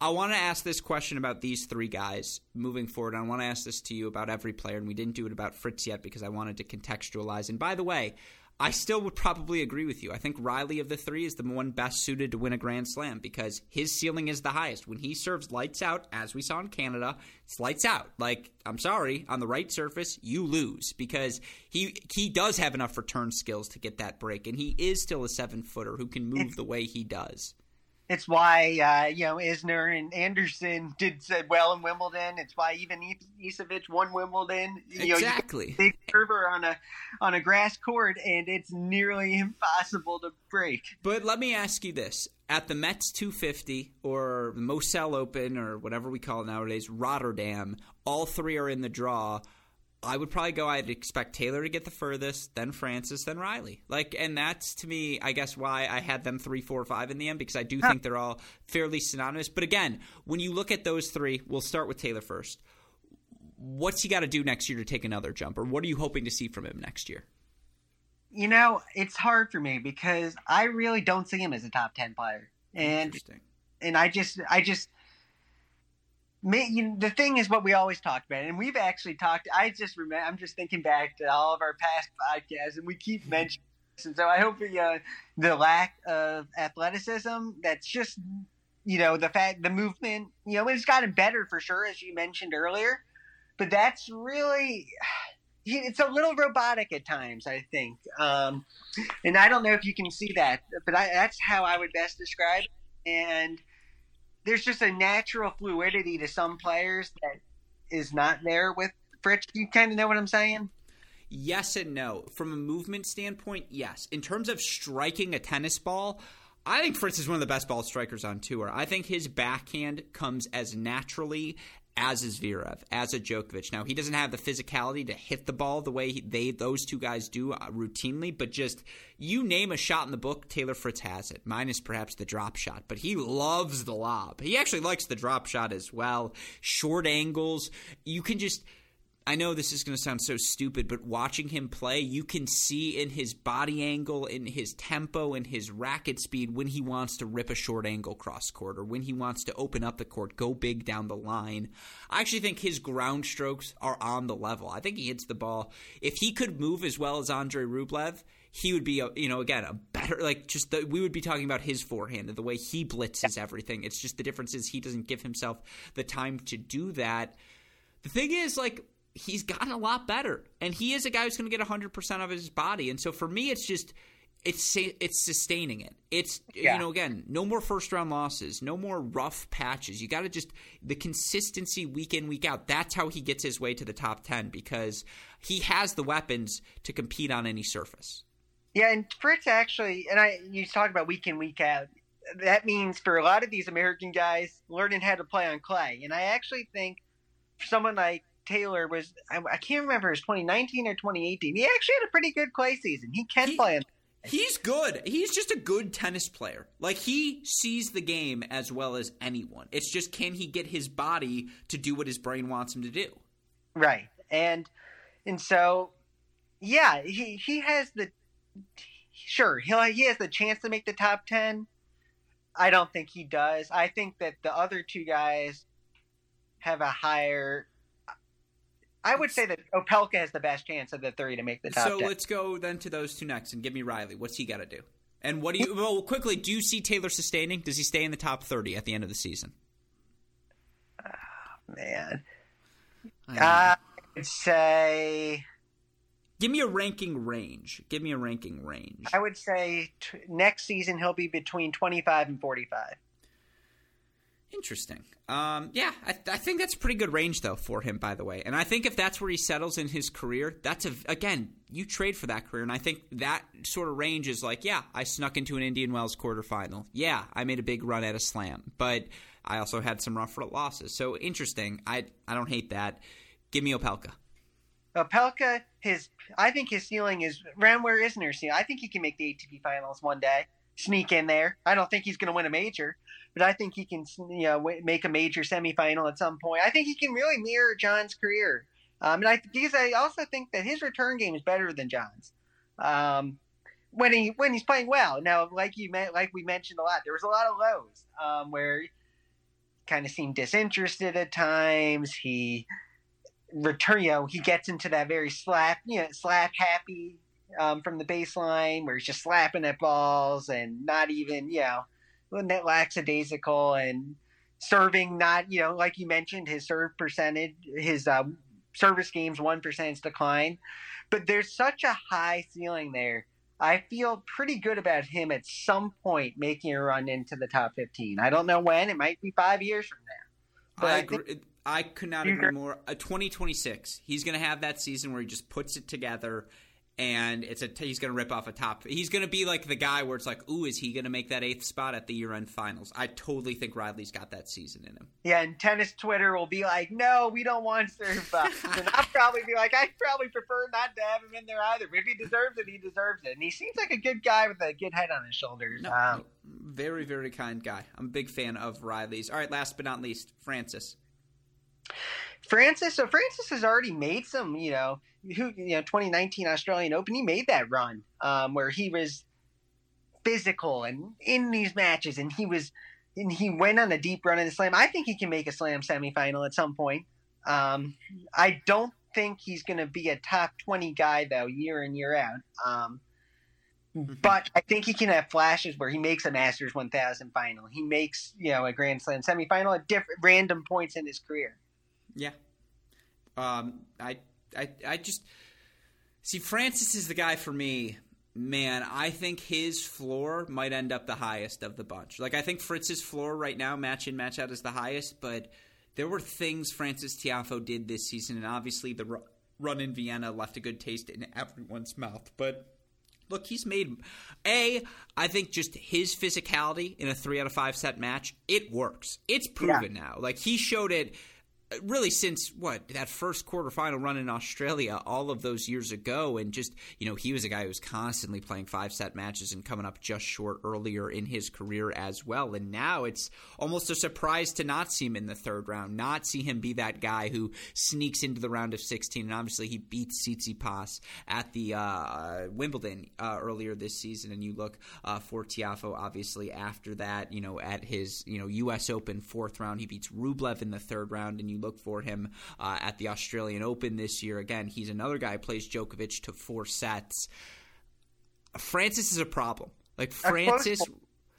I want to ask this question about these three guys moving forward. I want to ask this to you about every player, and we didn't do it about Fritz yet because I wanted to contextualize. And by the way, I still would probably agree with you. I think Riley of the three is the one best suited to win a Grand Slam because his ceiling is the highest. When he serves lights out, as we saw in Canada, it's lights out. Like, I'm sorry, on the right surface, you lose because he he does have enough return skills to get that break, and he is still a seven-footer who can move it's, the way he does. It's why, uh, you know, Isner and Anderson did said well in Wimbledon. It's why even Isovic won Wimbledon. You exactly. Know, you big server on a on a grass court, and it's nearly impossible to break. But let me ask you this. At the Mets two fifty or Moselle Open or whatever we call it nowadays, Rotterdam, all three are in the draw. I would probably go – I'd expect Taylor to get the furthest, then Francis, then Riley. Like, and that's to me, I guess, why I had them three, four, five in the end because I do huh. think they're all fairly synonymous. But again, when you look at those three, we'll start with Taylor first. What's he got to do next year to take another jump, or what are you hoping to see from him next year? You know, it's hard for me because I really don't see him as a top ten player, and Interesting. and I just, I just. The thing is what we always talked about, and we've actually talked. I just remember, I'm just thinking back to all of our past podcasts, and we keep mentioning this. And so I hope the, uh, the lack of athleticism, that's just, you know, the fact, the movement, you know, it's gotten better for sure, as you mentioned earlier. But that's really, it's a little robotic at times, I think. Um, and I don't know if you can see that, but I, that's how I would best describe it. And there's just a natural fluidity to some players that is not there with Fritz. You kind of know what I'm saying? yes and no. From a movement standpoint, yes. In terms of striking a tennis ball, I think Fritz is one of the best ball strikers on tour. I think his backhand comes as naturally as a Zverev, as a Djokovic. Now, he doesn't have the physicality to hit the ball the way they those two guys do routinely, but just you name a shot in the book, Taylor Fritz has it, minus perhaps the drop shot, but he loves the lob. He actually likes the drop shot as well. Short angles, you can just – I know this is going to sound so stupid, but watching him play, you can see in his body angle, in his tempo, in his racket speed when he wants to rip a short angle cross court or when he wants to open up the court, go big down the line. I actually think his ground strokes are on the level. I think he hits the ball. If he could move as well as Andrei Rublev, he would be, a, you know, again, a better, like, just the, we would be talking about his forehand and the way he blitzes everything. It's just the difference is he doesn't give himself the time to do that. The thing is, like, he's gotten a lot better, and he is a guy who's going to get one hundred percent of his body. And so for me, it's just it's it's sustaining it. It's yeah. you know, again, no more first round losses, no more rough patches. You got to just the consistency week in, week out. That's how he gets his way to the top ten because he has the weapons to compete on any surface. Yeah, and Fritz actually, and I you talk about week in, week out. That means for a lot of these American guys learning how to play on clay. And I actually think for someone like Taylor was I, I can't remember it was twenty nineteen or twenty eighteen. He actually had a pretty good clay season. He can he, play. He's good. He's just a good tennis player. Like he sees the game as well as anyone. It's just can he get his body to do what his brain wants him to do? Right. And and so yeah, he he has the sure, he he has the chance to make the top ten. I don't think he does. I think that the other two guys have a higher I would say that Opelka has the best chance of the three to make the top so ten. So let's go then to those two next and give me Riley. What's he got to do? And what do you – well, quickly, do you see Taylor sustaining? Does he stay in the top thirty at the end of the season? Oh, man. I, I would say – give me a ranking range. Give me a ranking range. I would say t- next season he'll be between twenty-five and forty-five. Interesting. Um, yeah, I, th- I think that's a pretty good range, though, for him, by the way. And I think if that's where he settles in his career, that's a – again, you trade for that career. And I think that sort of range is like, yeah, I snuck into an Indian Wells quarterfinal. Yeah, I made a big run at a slam. But I also had some rough losses. So interesting. I I don't hate that. Give me Opelka. Opelka, his – I think his ceiling is – around where Isner's ceiling. I think he can make the A T P Finals one day. Sneak in there. I don't think he's going to win a major, but I think he can, you know, make a major semifinal at some point. I think he can really mirror John's career, um, and I because I also think that his return game is better than John's um, when he when he's playing well. Now, like you meant, like we mentioned a lot, there was a lot of lows um, where he kind of seemed disinterested at times. He return, you know, he gets into that very slap, you know, slap happy. Um, from the baseline where he's just slapping at balls and not even, you know, that lackadaisical and serving not, you know, like you mentioned, his serve percentage, his uh, service game's one percent decline. But there's such a high ceiling there. I feel pretty good about him at some point making a run into the top fifteen. I don't know when. It might be five years from now. But I agree. I think- I could not agree more. Uh, twenty twenty-six, he's going to have that season where he just puts it together. And it's a he's going to rip off a top. He's going to be like the guy where it's like, ooh, is he going to make that eighth spot at the year-end finals? I totally think Riley's got that season in him. Yeah, and tennis Twitter will be like, no, we don't want serve box. And I'll probably be like, I probably prefer not to have him in there either. But if he deserves it, he deserves it. And he seems like a good guy with a good head on his shoulders. No, um, very, very kind guy. I'm a big fan of Riley's. All right, last but not least, Francis. Francis, so Francis has already made some, you know, who, you know, twenty nineteen Australian Open, he made that run um, where he was physical and in these matches, and he was, and he went on a deep run in the slam. I think he can make a slam semifinal at some point. Um, I don't think he's going to be a top twenty guy though, year in year out. Um, But I think he can have flashes where he makes a Masters one thousand final. He makes, you know, a Grand Slam semifinal at different random points in his career. Yeah. Um, I, I, I just – see, Francis is the guy for me. Man, I think his floor might end up the highest of the bunch. Like I think Fritz's floor right now, match in, match out, is the highest. But there were things Francis Tiafoe did this season, and obviously the – run in Vienna left a good taste in everyone's mouth. But look, he's made a I think just his physicality in a three out of five set match, it works. It's proven yeah. now. Like, he showed it really since what that first quarterfinal run in Australia all of those years ago, and just, you know, he was a guy who was constantly playing five set matches and coming up just short earlier in his career as well. And now it's almost a surprise to not see him in the third round, not see him be that guy who sneaks into the round of sixteen. And obviously he beat Tsitsipas at the uh, Wimbledon uh, earlier this season. And you look uh, for Tiafoe, obviously after that, you know, at his, you know, U S Open fourth round, he beats Rublev in the third round, and you look for him uh, at the Australian Open this year. Again, he's another guy who plays Djokovic to four sets. Francis is a problem. Like, Francis,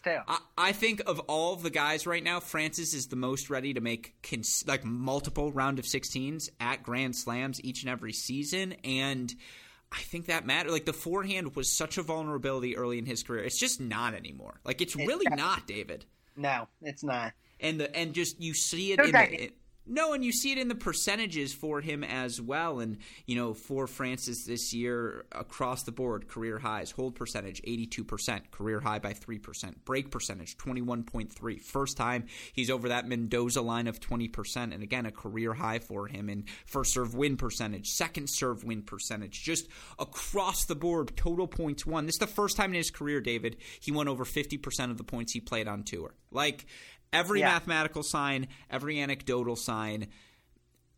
I, I think of all of the guys right now, Francis is the most ready to make cons- like multiple round of sixteens at Grand Slams each and every season, and I think that matters. Like, the forehand was such a vulnerability early in his career. It's just not anymore. Like, it's really it's not, not, David. No, it's not. And the and just you see it okay. in the. It, No, and you see it in the percentages for him as well. And, you know, for Francis this year, across the board, career highs, hold percentage, eighty-two percent, career high by three percent, break percentage, twenty-one point three. First time he's over that Mendoza line of twenty percent, and again, a career high for him in first serve win percentage, second serve win percentage, just across the board, total points won. This is the first time in his career, David, he won over fifty percent of the points he played on tour. Like, Every yeah. mathematical sign, every anecdotal sign.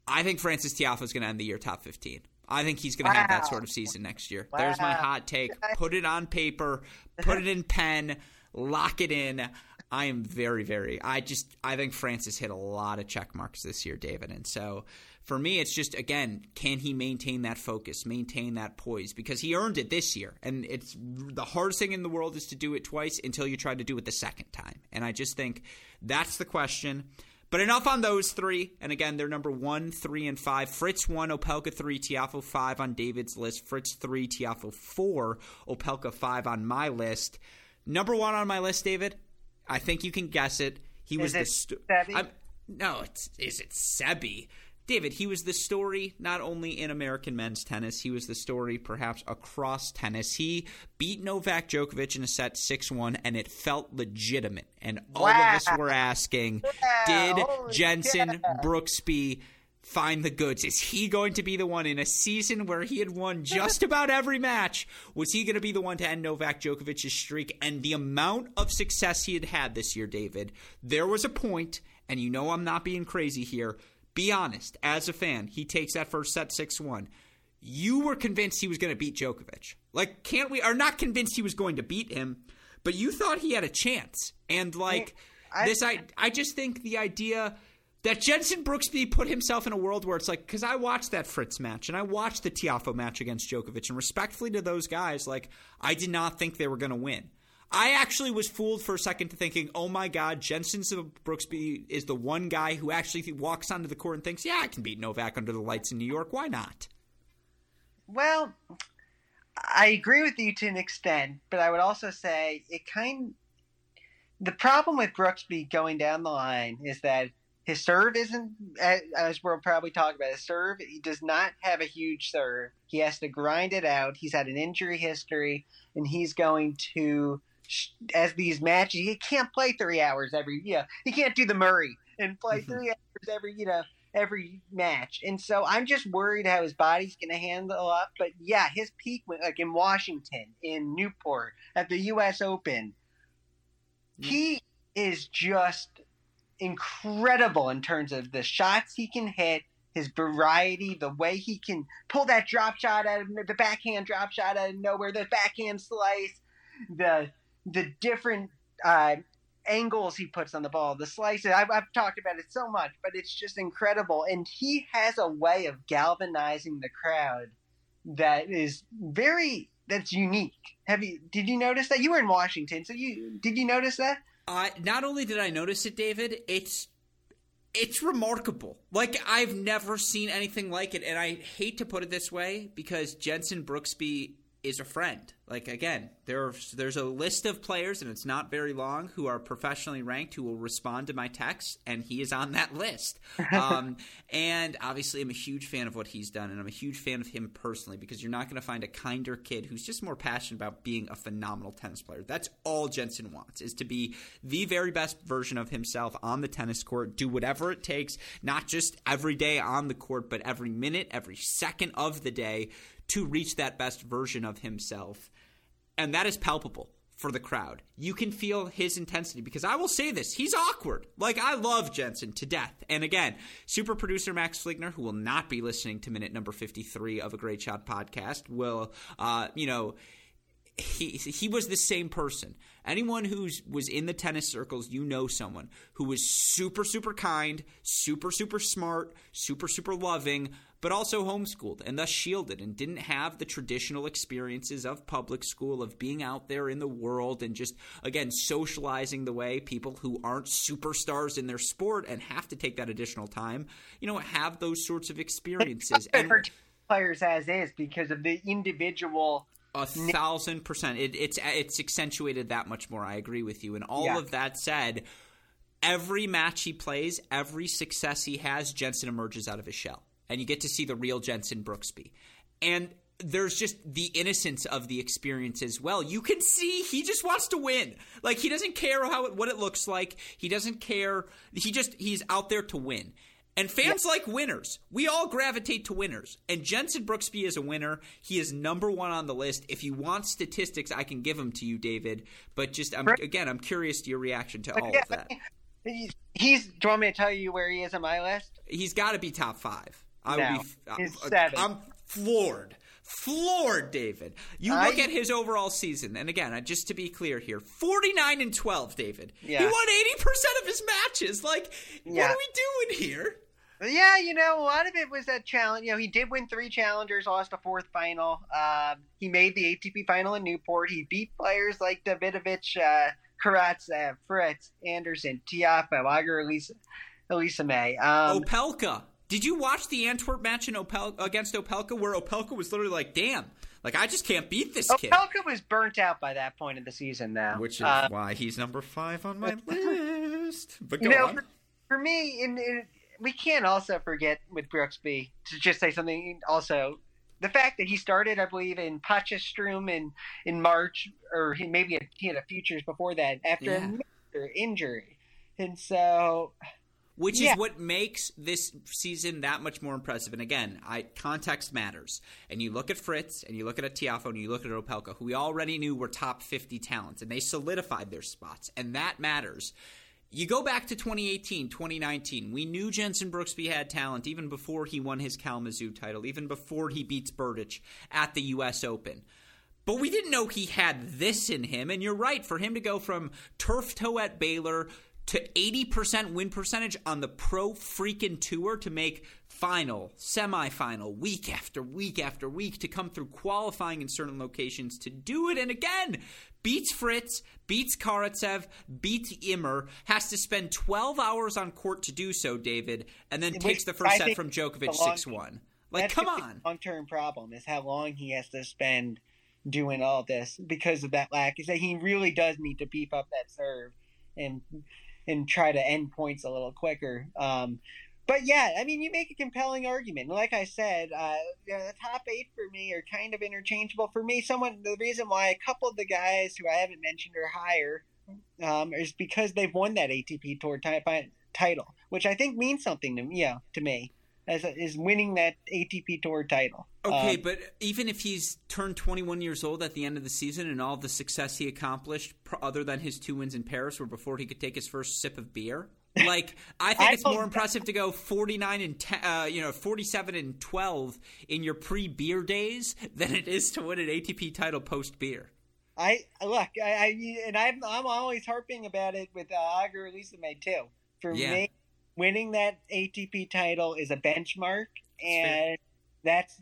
I think Francis Tiafoe is going to end the year top fifteen. I think he's going to wow. have that sort of season next year. Wow. There's my hot take. Put it on paper. Put it in pen. Lock it in. I am very, very – I just – I think Francis hit a lot of check marks this year, David. And so for me, it's just, again, can he maintain that focus, maintain that poise? Because he earned it this year. And it's the hardest thing in the world is to do it twice until you try to do it the second time. And I just think that's the question. But enough on those three. And again, they're number one, three, and five. Fritz one, Opelka three, Tiafoe five on David's list. Fritz three, Tiafoe four, Opelka five on my list. Number one on my list, David. I think you can guess it. He is was it the st- Sebi? I'm, no, it's is it Sebi? David, he was the story not only in American men's tennis, he was the story perhaps across tennis. He beat Novak Djokovic in a set six one, and it felt legitimate. And all wow. of us were asking, wow. did Holy Jensen God. Brooksby find the goods? Is he going to be the one in a season where he had won just about every match? Was he going to be the one to end Novak Djokovic's streak? And the amount of success he had had this year, David, there was a point, and you know I'm not being crazy here. Be honest. As a fan, he takes that first set six one. You were convinced he was going to beat Djokovic. Like, can't we – are not convinced he was going to beat him, but you thought he had a chance. And, like, I, this I, – I just think the idea – that Jensen Brooksby put himself in a world where it's like, because I watched that Fritz match and I watched the Tiafoe match against Djokovic, and respectfully to those guys, like, I did not think they were going to win. I actually was fooled for a second to thinking, oh my God, Jensen Brooksby is the one guy who actually walks onto the court and thinks, yeah, I can beat Novak under the lights in New York. Why not? Well, I agree with you to an extent, but I would also say it kind – the problem with Brooksby going down the line is that his serve isn't, as we'll probably talk about, his serve, he does not have a huge serve. He has to grind it out. He's had an injury history, and he's going to, as these matches, he can't play three hours every, you know, he can't do the Murray and play mm-hmm. three hours every, you know, every match. And so I'm just worried how his body's going to handle up. But yeah, his peak, like in Washington, in Newport, at the U S Open, mm-hmm. he is just incredible in terms of the shots he can hit, his variety, the way he can pull that drop shot out of the backhand drop shot out of nowhere, the backhand slice, the the different uh, angles he puts on the ball, the slices. I've, I've talked about it so much, but it's just incredible. And he has a way of galvanizing the crowd that is very that's unique. Have you did you notice that? You were in Washington, so you did you notice that? Uh, not only did I notice it, David, it's it's remarkable. Like, I've never seen anything like it, and I hate to put it this way because Jensen Brooksby is a friend. Like, again, there are, there's a list of players, and it's not very long, who are professionally ranked, who will respond to my texts, and he is on that list. Um, and obviously I'm a huge fan of what he's done, and I'm a huge fan of him personally, because you're not going to find a kinder kid who's just more passionate about being a phenomenal tennis player. That's all Jensen wants, is to be the very best version of himself on the tennis court, do whatever it takes, not just every day on the court, but every minute, every second of the day, to reach that best version of himself. And that is palpable for the crowd. You can feel his intensity, because I will say this, he's awkward. Like, I love Jensen to death. And again, super producer Max Fligner, who will not be listening to minute number fifty-three of A Great Shot podcast, will, uh, you know, he he was the same person. Anyone who was in the tennis circles, you know someone who was super, super kind, super, super smart, super, super loving, but also homeschooled and thus shielded and didn't have the traditional experiences of public school, of being out there in the world and just, again, socializing the way people who aren't superstars in their sport and have to take that additional time, you know, have those sorts of experiences. And players as is because of the individual. A thousand percent. It, it's, it's accentuated that much more. I agree with you. And all yeah. of that said, every match he plays, every success he has, Jensen emerges out of his shell. And you get to see the real Jensen Brooksby. And there's just the innocence of the experience as well. You can see he just wants to win. Like, he doesn't care how it, what it looks like. He doesn't care. He just – he's out there to win. And fans yeah. like winners. We all gravitate to winners. And Jensen Brooksby is a winner. He is number one on the list. If you want statistics, I can give them to you, David. But just I'm, again, I'm curious to your reaction to all of that. He's, he's – do you want me to tell you where he is on my list? He's got to be top five. I no, would be, I'm, I'm floored, floored, David. You I, look at his overall season, and again, just to be clear here, forty-nine and twelve, David. Yeah. He won eighty percent of his matches. Like, yeah. what are we doing here? Yeah, you know, a lot of it was that challenge. You know, he did win three challengers, lost a fourth final. Uh, he made the A T P final in Newport. He beat players like Davidovich, uh, Karatsev, Fritz, Anderson, Tiafoe, Auger, Elisa, Elisa May. Um, Opelka. Did you watch the Antwerp match in Opel- against Opelka where Opelka was literally like, damn, like I just can't beat this Opelka kid? Opelka was burnt out by that point in the season now. Which is uh, why he's number five on my list. But go you know, on. For, for me, in, in, we can't also forget with Brooksby to just say something also. The fact that he started, I believe, in Potchefstroom in, in March, or he, maybe he had a Futures before that after yeah. a major injury. And so... Which yeah. is what makes this season that much more impressive. And again, I, context matters. And you look at Fritz, and you look at a Tiafoe, and you look at Opelka, who we already knew were top fifty talents, and they solidified their spots, and that matters. You go back to twenty eighteen, twenty nineteen. We knew Jensen Brooksby had talent even before he won his Kalamazoo title, even before he beats Berdych at the U S Open. But we didn't know he had this in him, and you're right, for him to go from turf toe at Baylor to eighty percent win percentage on the pro freaking tour, to make final, semifinal, week after week after week, to come through qualifying in certain locations, to do it. And again, beats Fritz, beats Karatsev, beats Immer, has to spend twelve hours on court to do so, David, and then takes the first set from Djokovic six one. Like, come on. Long-term problem is how long he has to spend doing all this because of that lack. Is that he really does need to beef up that serve and – and try to end points a little quicker. Um, but, yeah, I mean, you make a compelling argument. Like I said, uh, you know, the top eight for me are kind of interchangeable. For me, someone the reason why a couple of the guys who I haven't mentioned are higher um, is because they've won that A T P Tour t- title, which I think means something to me, you know, to me as a, is winning that A T P Tour title. Okay, um, but even if he's turned twenty-one years old at the end of the season and all the success he accomplished other than his two wins in Paris were before he could take his first sip of beer, like, I think I it's more impressive to go forty-nine and ten, uh, you know, forty-seven and twelve in your pre-beer days than it is to win an A T P title post-beer. I look, I, I and I'm, I'm always harping about it with uh, Auger Elisa May too. For yeah. me, winning that A T P title is a benchmark, and that's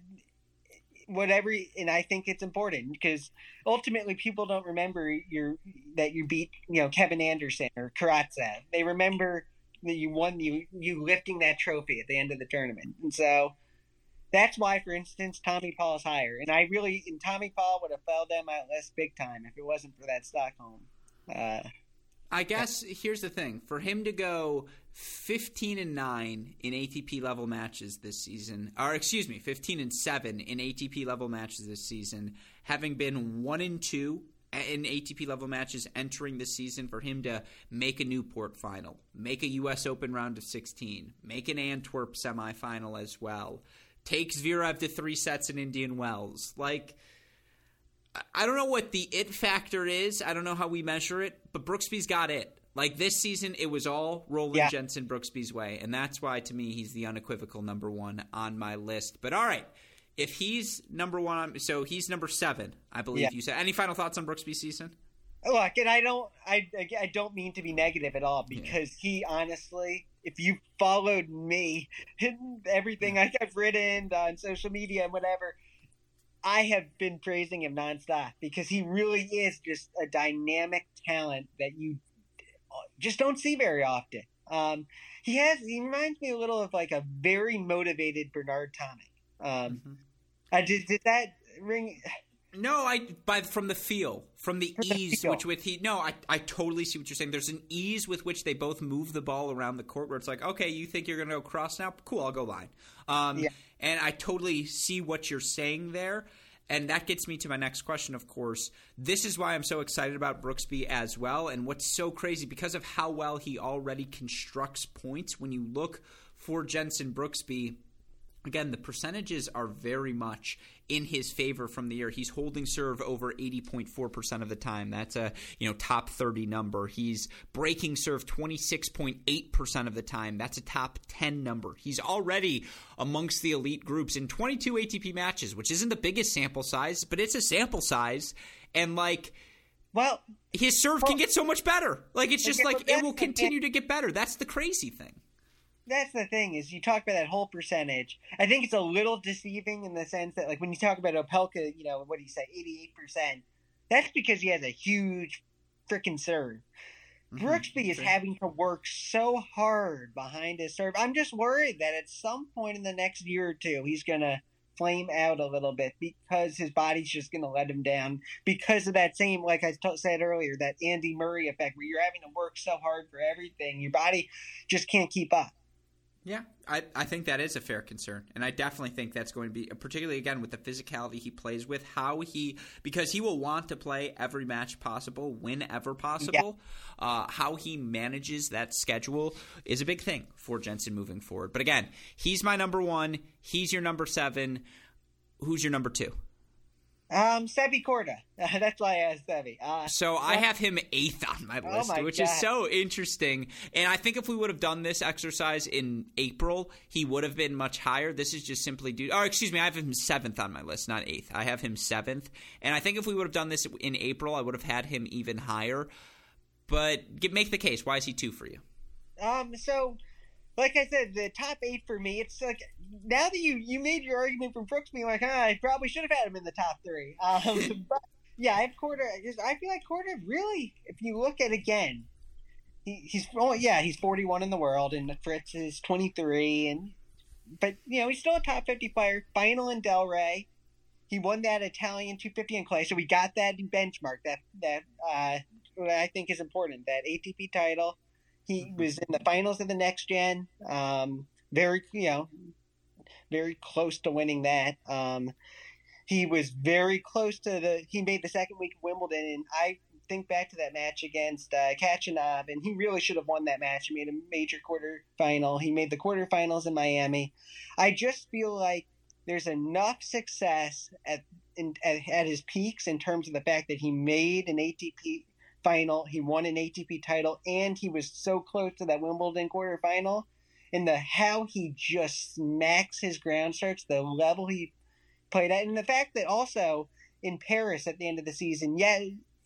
whatever, and I think it's important because ultimately people don't remember your that you beat, you know, Kevin Anderson or Karatsev. They remember that you won, you you lifting that trophy at the end of the tournament. And so That's why, for instance, Tommy Paul's higher. And I really, and Tommy Paul would have fell down my list big time if it wasn't for that Stockholm. Uh, I guess but. Here's the thing. For him to go fifteen and nine in A T P level matches this season, or excuse me, fifteen and seven in A T P level matches this season, having been one and two in A T P level matches entering this season, for him to make a Newport final, make a U S Open round of sixteen, make an Antwerp semifinal as well, take Zverev to three sets in Indian Wells. Like, I don't know what the it factor is. I don't know how we measure it, but Brooksby's got it. Like, this season, it was all rolling yeah. Jensen Brooksby's way, and that's why, to me, he's the unequivocal number one on my list. But all right, if he's number one, so he's number seven, I believe yeah. you said. Any final thoughts on Brooksby's season? Look, and I don't, I, I don't mean to be negative at all, because yeah. he honestly, if you followed me and everything yeah. I've written on social media and whatever, I have been praising him nonstop, because he really is just a dynamic talent that you just don't see very often. Um, he has, he reminds me a little of like a very motivated Bernard Tomic. Um, mm-hmm. I did, did that ring? No, I by from the feel, from the ease which with he. No, I I totally see what you're saying. There's an ease with which they both move the ball around the court, where it's like, okay, you think you're going to go cross now? Cool, I'll go line. Um, yeah. And I totally see what you're saying there. And that gets me to my next question, of course. This is why I'm so excited about Brooksby as well. And what's so crazy, because of how well he already constructs points, when you look for Jensen Brooksby, again, the percentages are very much in his favor from the year. He's holding serve over eighty point four percent of the time. That's a, you know, top thirty number. He's breaking serve twenty-six point eight percent of the time. That's a top ten number. He's already amongst the elite groups in twenty-two A T P matches, which isn't the biggest sample size, but it's a sample size. And like, well, his serve well, can get so much better. Like, it's just like it will continue to get better. That's the crazy thing. That's the thing, is you talk about that whole percentage. I think it's a little deceiving in the sense that, like, when you talk about Opelka, you know, what do you say, eighty-eight percent? That's because he has a huge freaking serve. Mm-hmm. Brooksby is having to work so hard behind his serve. I'm just worried that at some point in the next year or two, he's going to flame out a little bit, because his body's just going to let him down, because of that same, like I t- said earlier, that Andy Murray effect, where you're having to work so hard for everything. Your body just can't keep up. Yeah, I, I think that is a fair concern, and I definitely think that's going to be, particularly again with the physicality he plays with, how he, because he will want to play every match possible, whenever possible, yeah. uh, how he manages that schedule is a big thing for Jensen moving forward. But again, he's my number one, he's your number seven, who's your number two? Um, Sebi Korda. Uh, that's why I asked Sebi. Uh, so I have him eighth on my list, oh my which God. is so interesting. And I think if we would have done this exercise in April, he would have been much higher. This is just simply due – or excuse me, I have him seventh on my list, not eighth. I have him seventh. And I think if we would have done this in April, I would have had him even higher. But get, make the case. Why is he two for you? Um, so – Like I said, the top eight for me, it's like, now that you, you made your argument from Brooksby, like, ah, I probably should have had him in the top three. Um, but, yeah, I have Korda. I feel like Korda really, if you look at, again, he, he's, oh, yeah, he's forty-one in the world, and Fritz is twenty-three. And But, you know, he's still a top fifty player. Final in Delray. He won that Italian two fifty in clay, so we got that benchmark, that, that uh, what I think is important, that A T P title. He was in the finals of the next gen, um, very, you know, very close to winning that. Um, he was very close to the – he made the second week of Wimbledon, and I think back to that match against uh, Khachanov, and he really should have won that match. He made a major quarterfinal. He made the quarterfinals in Miami. I just feel like there's enough success at, in, at, at his peaks in terms of the fact that he made an A T P – final, he won an A T P title, and he was so close to that Wimbledon quarterfinal. And the how he just smacks his ground strokes, the level he played at, and the fact that also in Paris at the end of the season, yeah,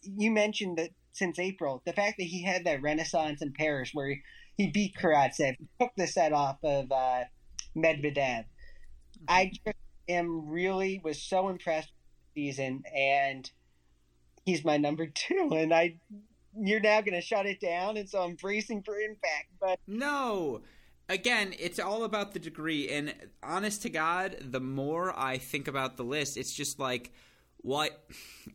you mentioned that since April, the fact that he had that renaissance in Paris where he, he beat Karatsev, took the set off of uh, Medvedev. Mm-hmm. I just am really was so impressed with the season, and he's my number two, and I, you're now going to shut it down, and so I'm bracing for impact. But no, again, it's all about the degree. And honest to God, the more I think about the list, it's just like, what?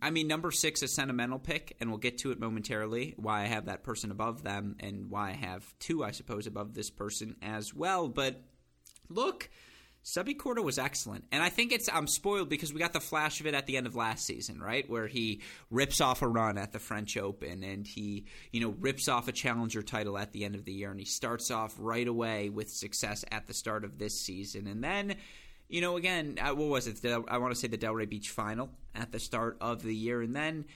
I mean, number six is a sentimental pick, and we'll get to it momentarily, why I have that person above them and why I have two, I suppose, above this person as well. But look, Sebi Korda was excellent, and I think it's I'm spoiled because we got the flash of it at the end of last season, right, where he rips off a run at the French Open, and he, you know, rips off a challenger title at the end of the year, and he starts off right away with success at the start of this season. And then, you know, again, what was it? I want to say the Delray Beach final at the start of the year, and then,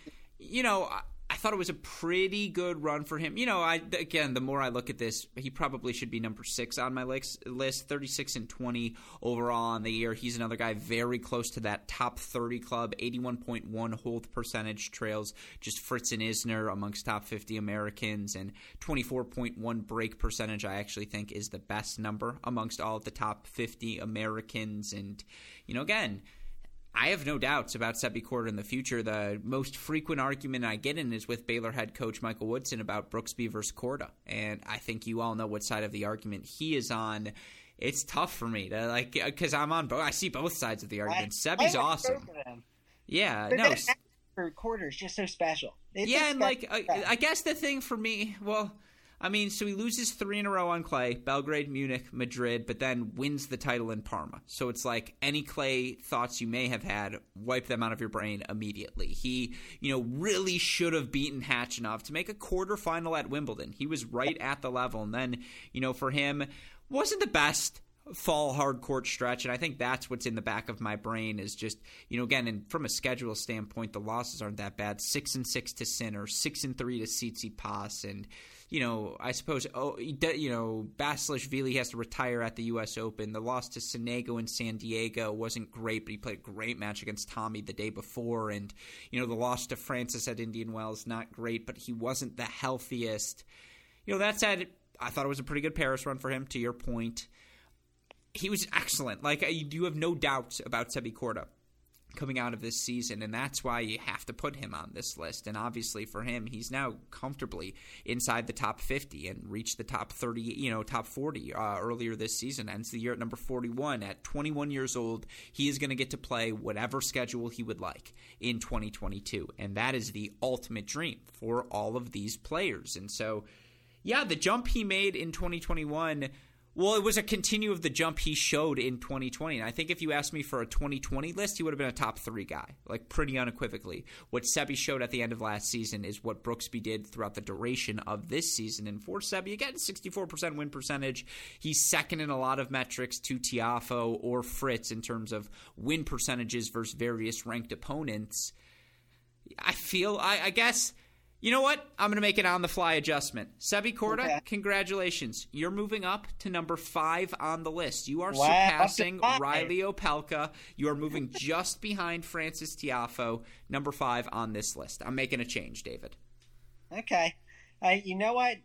you know, I thought it was a pretty good run for him. You know, I again, the more I look at this, he probably should be number six on my list, thirty-six and twenty overall on the year. He's another guy very close to that top thirty club, eighty-one point one hold percentage, trails just Fritz and Isner amongst top fifty Americans, and twenty-four point one break percentage I actually think is the best number amongst all of the top fifty Americans. And, you know, again, I have no doubts about Sebi Korda in the future. The most frequent argument I get in is with Baylor head coach Michael Woodson about Brooksby versus Korda, and I think you all know what side of the argument he is on. It's tough for me to like because I'm on both. I see both sides of the argument. I, Sebi's I awesome. Yeah, but no. For Korda is just so special. It's yeah, so and special. like I, I guess the thing for me, well. I mean, so he loses three in a row on clay, Belgrade, Munich, Madrid, but then wins the title in Parma. So it's like any clay thoughts you may have had, wipe them out of your brain immediately. He, you know, really should have beaten Khachanov to make a quarterfinal at Wimbledon. He was right at the level. And then, you know, for him, wasn't the best fall hard court stretch, and I think that's what's in the back of my brain is just, you know, again, and from a schedule standpoint, the losses aren't that bad. Six and six to Sinner, six and three to Tsitsipas, and, you know, I suppose, oh, you know, Basilashvili has to retire at the U S Open. The loss to Sonego in San Diego wasn't great, but he played a great match against Tommy the day before, and, you know, the loss to Francis at Indian Wells, not great, but he wasn't the healthiest. You know, that said, I thought it was a pretty good Paris run for him, to your point. He was excellent. Like, you have no doubts about Sebi Korda coming out of this season, and that's why you have to put him on this list. And obviously for him, he's now comfortably inside the top fifty and reached the top thirty, you know, top forty uh, earlier this season. Ends the year at number forty-one. At twenty-one years old, he is going to get to play whatever schedule he would like in twenty twenty-two, and that is the ultimate dream for all of these players. And so, yeah, the jump he made in twenty twenty-one – well, it was a continue of the jump he showed in twenty twenty. And I think if you asked me for a twenty twenty list, he would have been a top three guy, like pretty unequivocally. What Sebi showed at the end of last season is what Brooksby did throughout the duration of this season. And for Sebi, again, sixty-four percent win percentage. He's second in a lot of metrics to Tiafoe or Fritz in terms of win percentages versus various ranked opponents. I feel, I, I guess... You know what? I'm going to make an on-the-fly adjustment. Sebi Korda, okay. Congratulations. You're moving up to number five on the list. You are wow. surpassing Riley Opelka. You are moving just behind Francis Tiafoe, number five on this list. I'm making a change, David. Okay. Uh, you know what?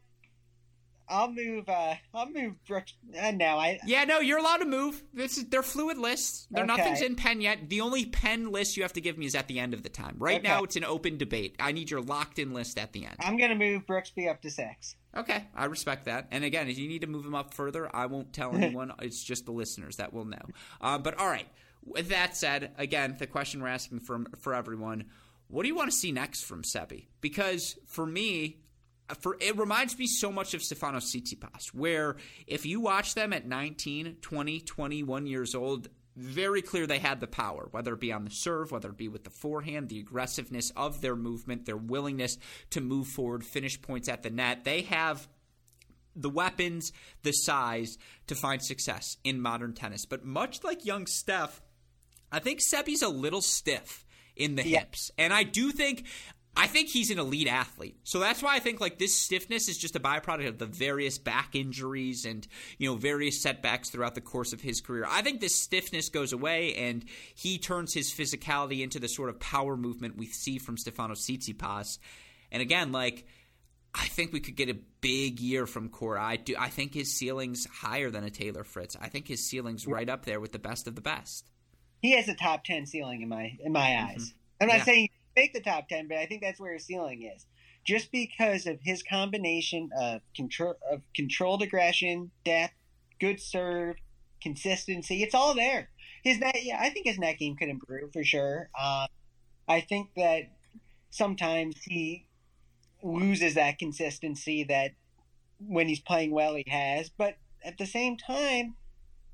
I'll move. Uh, I'll move. Brooks. Uh, no, I. Yeah, no, you're allowed to move. This is they're fluid lists. There, okay. Nothing's in pen yet. The only pen list you have to give me is at the end of the time. Right okay. Now, it's an open debate. I need your locked-in list at the end. I'm gonna move Brooksby up to six. Okay, I respect that. And again, if you need to move him up further, I won't tell anyone. It's just the listeners that will know. Uh, but all right. With that said, again, the question we're asking from for everyone: what do you want to see next from Sebi? Because for me. For it reminds me so much of Stefanos Tsitsipas, where if you watch them at nineteen, twenty, twenty-one years old, very clear they had the power, whether it be on the serve, whether it be with the forehand, the aggressiveness of their movement, their willingness to move forward, finish points at the net. They have the weapons, the size to find success in modern tennis. But much like young Steph, I think Sebi's a little stiff in the yeah. hips. And I do think... I think he's an elite athlete. So that's why I think like this stiffness is just a byproduct of the various back injuries and, you know, various setbacks throughout the course of his career. I think this stiffness goes away and he turns his physicality into the sort of power movement we see from Stefanos Tsitsipas. And again, like I think we could get a big year from Korda. I do I think his ceiling's higher than a Taylor Fritz. I think his ceiling's right up there with the best of the best. He has a top ten ceiling in my in my eyes. Mm-hmm. I'm not yeah. saying make the top ten, but I think that's where his ceiling is, just because of his combination of control of controlled aggression, depth, good serve, consistency. It's all there. His net, yeah, I think his net game could improve for sure. Um, I think that sometimes he loses that consistency that when he's playing well he has. But at the same time,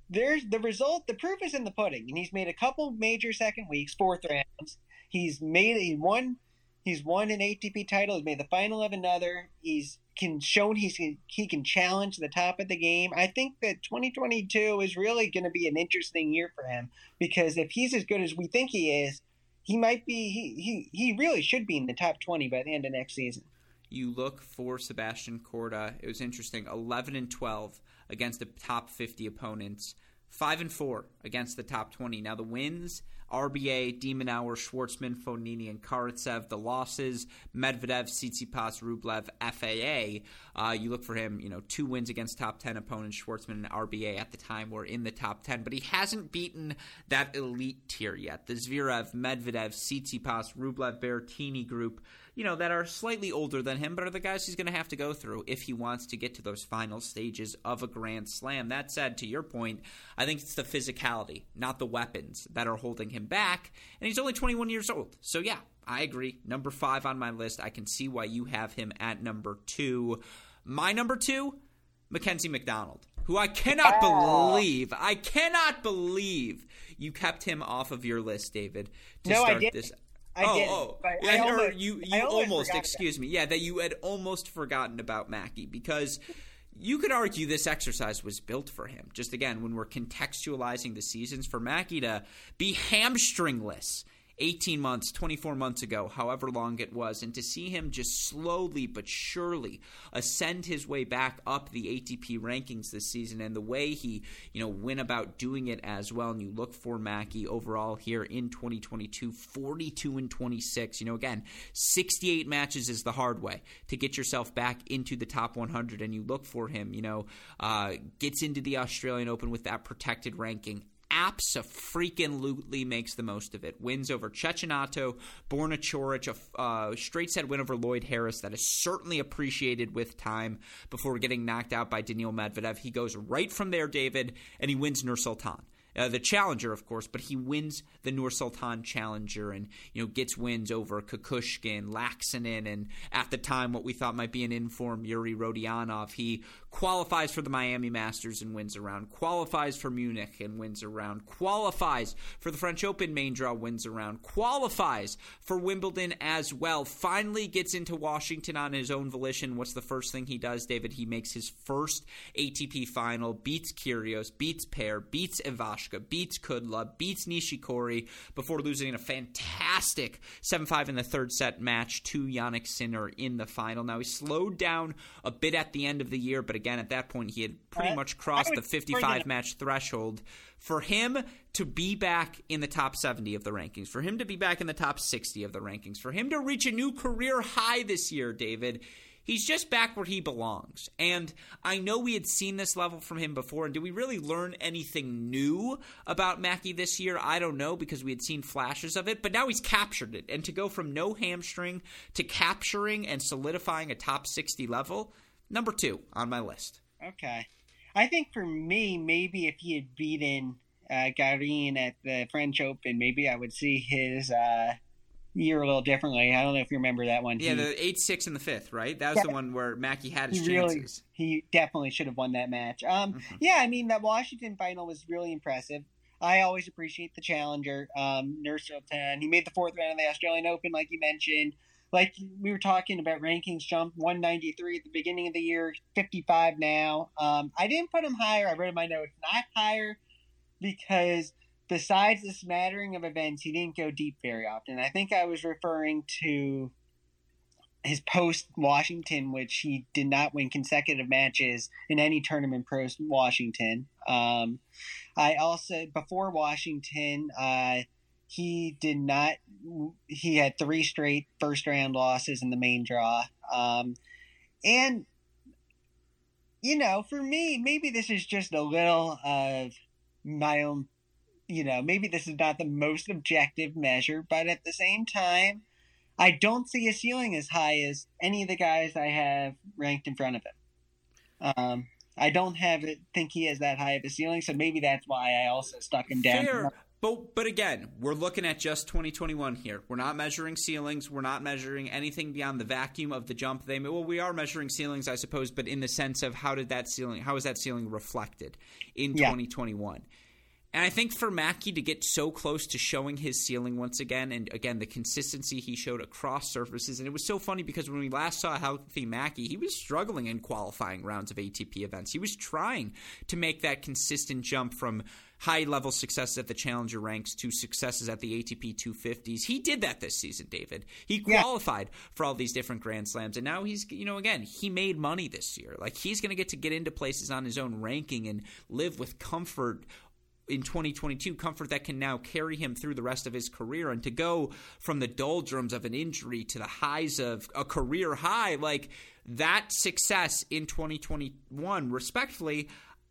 there's the result. The proof is in the pudding, and he's made a couple major second weeks, fourth rounds. He's made he won. He's won an A T P title. He's made the final of another. He's can shown he's he can challenge the top of the game. I think that twenty twenty-two is really going to be an interesting year for him, because if he's as good as we think he is, he might be. He he, he really should be in the top twenty by the end of next season. You look for Sebastian Korda. It was interesting. eleven and twelve against the top fifty opponents. five and four against the top twenty. Now the wins: R B A, Demonauer, Schwartzman, Fognini, and Karatsev. The losses: Medvedev, Tsitsipas, Rublev, F A A. Uh, you look for him, you know, two wins against top ten opponents. Schwartzman and R B A at the time were in the top ten, but he hasn't beaten that elite tier yet. The Zverev, Medvedev, Tsitsipas, Rublev, Berrettini group, you know, that are slightly older than him, but are the guys he's going to have to go through if he wants to get to those final stages of a Grand Slam. That said, to your point, I think it's the physicality, not the weapons, that are holding him back, and he's only twenty-one years old. So yeah, I agree. Number five on my list. I can see why you have him at number two. My number two, Mackenzie McDonald, who I cannot oh. believe, I cannot believe you kept him off of your list, David, to no, start I didn't. this I oh, did, oh. I I, almost, you, you I almost, almost excuse me, yeah, that you had almost forgotten about Mackie, because you could argue this exercise was built for him. Just again, when we're contextualizing the seasons, for Mackie to be hamstringless eighteen months, twenty-four months ago, however long it was, and to see him just slowly but surely ascend his way back up the A T P rankings this season, and the way he, you know, went about doing it as well. And you look for Mackie overall here in twenty twenty-two, forty-two and twenty-six. You know, again, sixty-eight matches is the hard way to get yourself back into the top one hundred, and you look for him, you know, uh, gets into the Australian Open with that protected ranking. Abso-freaking-lutely makes the most of it. Wins over Cecchinato, Borna Coric, a uh, straight-set win over Lloyd Harris that is certainly appreciated with time before getting knocked out by Daniil Medvedev. He goes right from there, David, and he wins Nur Sultan. Uh, the challenger, of course, but he wins the Nur Sultan challenger, and, you know, gets wins over Kukushkin, Laxinen, and at the time what we thought might be an informed Yuri Rodionov. He qualifies for the Miami Masters and wins a round, qualifies for Munich and wins a round, qualifies for the French Open main draw, wins a round, qualifies for Wimbledon as well, finally gets into Washington on his own volition. What's the first thing he does, David? He makes his first A T P final, beats Kyrgios, beats Pair, beats Ivashka, beats Kudla, beats Nishikori, before losing in a fantastic seven five in the third set match to Jannik Sinner in the final. Now, he slowed down a bit at the end of the year, but again, at that point, he had pretty much crossed the fifty-five match threshold. For him to be back in the top seventy of the rankings, for him to be back in the top sixty of the rankings, for him to reach a new career high this year, David, he's just back where he belongs. And I know we had seen this level from him before. And do we really learn anything new about Mackie this year? I don't know, because we had seen flashes of it. But now he's captured it. And to go from no hamstring to capturing and solidifying a top sixty level, number two on my list. Okay. I think for me, maybe if he had beaten uh, Garin at the French Open, maybe I would see his uh... – year a little differently. I don't know if you remember that one. Yeah, he, the eight six in the fifth, right? That was yeah, the one where Mackie had his he chances. Really, he definitely should have won that match. Um, mm-hmm. Yeah, I mean, that Washington final was really impressive. I always appreciate the challenger, um, Nur Sultan. He made the fourth round of the Australian Open, like you mentioned. Like we were talking about rankings jump, one ninety-three at the beginning of the year, fifty-five now. Um, I didn't put him higher. I wrote in my notes not higher because besides the smattering of events, he didn't go deep very often. I think I was referring to his post-Washington, which he did not win consecutive matches in any tournament post-Washington. Um, I also, before Washington, uh, he did not – he had three straight first-round losses in the main draw. Um, and, you know, for me, maybe this is just a little of my own – you know, maybe this is not the most objective measure, but at the same time, I don't see a ceiling as high as any of the guys I have ranked in front of him. Um, I don't have it think he has that high of a ceiling, so maybe that's why I also stuck him down. Fair. But but again, we're looking at just twenty twenty-one here. We're not measuring ceilings. We're not measuring anything beyond the vacuum of the jump they made. Well, we are measuring ceilings, I suppose, but in the sense of how did that ceiling, how is that ceiling reflected in yeah. twenty twenty-one? And I think for Mackey to get so close to showing his ceiling once again, and again, the consistency he showed across surfaces. And it was so funny because when we last saw healthy Mackey, he was struggling in qualifying rounds of A T P events. He was trying to make that consistent jump from high-level successes at the challenger ranks to successes at the A T P two fifties. He did that this season, David. He qualified yeah. for all these different Grand Slams. And now he's, you know, again, he made money this year. Like, he's going to get to get into places on his own ranking and live with comfort in twenty twenty-two, comfort that can now carry him through the rest of his career. And to go from the doldrums of an injury to the highs of a career high, like that success in twenty twenty-one, respectfully,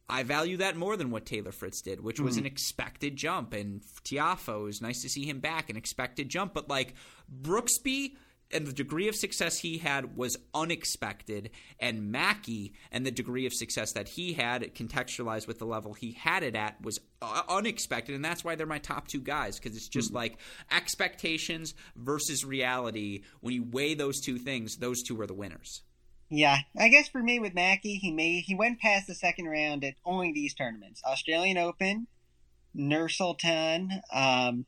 I value that more than what Taylor Fritz did, which was mm-hmm. an expected jump. And Tiafoe, is nice to see him back, an expected jump. But like Brooksby and the degree of success he had was unexpected, and Mackey and the degree of success that he had, contextualized with the level he had it at, was unexpected, and that's why they're my top two guys, because it's just mm-hmm. like expectations versus reality. When you weigh those two things, those two are the winners. Yeah, I guess for me with Mackey, he made he went past the second round at only these tournaments: Australian Open, Nur-Sultan, um,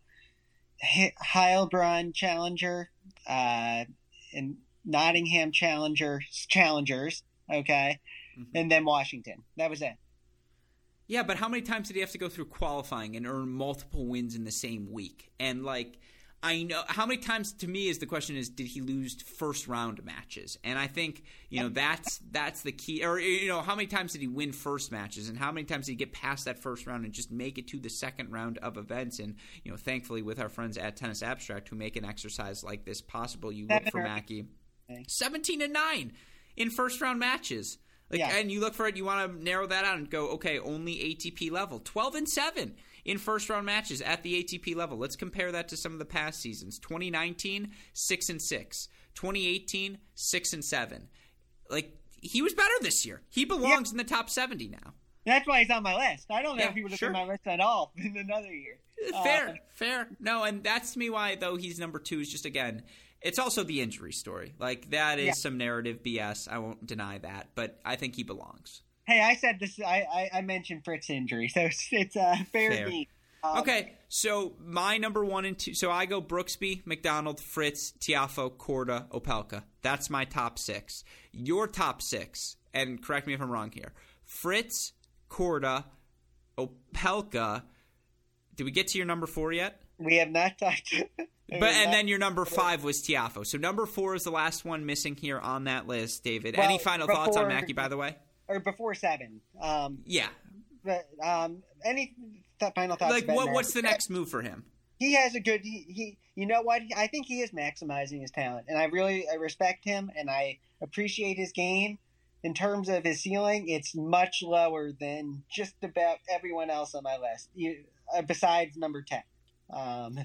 Heilbronn Challenger, uh, and Nottingham Challenger Challengers, okay, mm-hmm. and then Washington. That was it. Yeah, but how many times did he have to go through qualifying and earn multiple wins in the same week? And like, I know how many times, to me, is the question is, did he lose first round matches? And I think, you know, that's that's the key. Or, you know, how many times did he win first matches, and how many times did he get past that first round and just make it to the second round of events? And, you know, thankfully with our friends at Tennis Abstract, who make an exercise like this possible, you look for Mackey seventeen and nine in first round matches. Like, yeah. And you look for it, you want to narrow that out and go, okay, only A T P level. twelve and seven in first-round matches at the A T P level. Let's compare that to some of the past seasons. twenty nineteen, six and six. twenty eighteen, six and seven. Like, he was better this year. He belongs yeah. in the top seventy now. That's why he's on my list. I don't know yeah, if he would have sure. been on my list at all in another year. Fair, uh, fair. No, and that's to me why, though, he's number two is just, again, it's also the injury story. Like, that is yeah. some narrative B S. I won't deny that, but I think he belongs. Hey, I said this. I, I, I mentioned Fritz's injury, so it's, it's uh, fair, fair. Beat. Um, okay, so my number one and two. So I go Brooksby, McDonald, Fritz, Tiafoe, Korda, Opelka. That's my top six. Your top six, and correct me if I'm wrong here: Fritz, Korda, Opelka. Did we get to your number four yet? We have not talked. But and then your number five was Tiafoe. So number four is the last one missing here on that list, David. Well, Any final before, thoughts on Mackey, by the way? Or before seven. Um, yeah. But, um, any th- final thoughts? Like, what, what's the next move for him? He has a good he, – he, you know what? I think he is maximizing his talent, and I really I respect him, and I appreciate his game. In terms of his ceiling, it's much lower than just about everyone else on my list, you, uh, besides number ten. Um,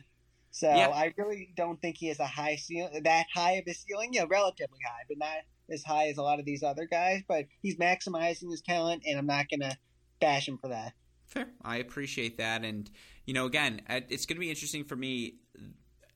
so yeah. I really don't think he has a high ceiling, that high of a ceiling. You know, relatively high, but not – as high as a lot of these other guys, but he's maximizing his talent, and I'm not going to bash him for that. Fair. I appreciate that. And, you know, again, it's going to be interesting for me,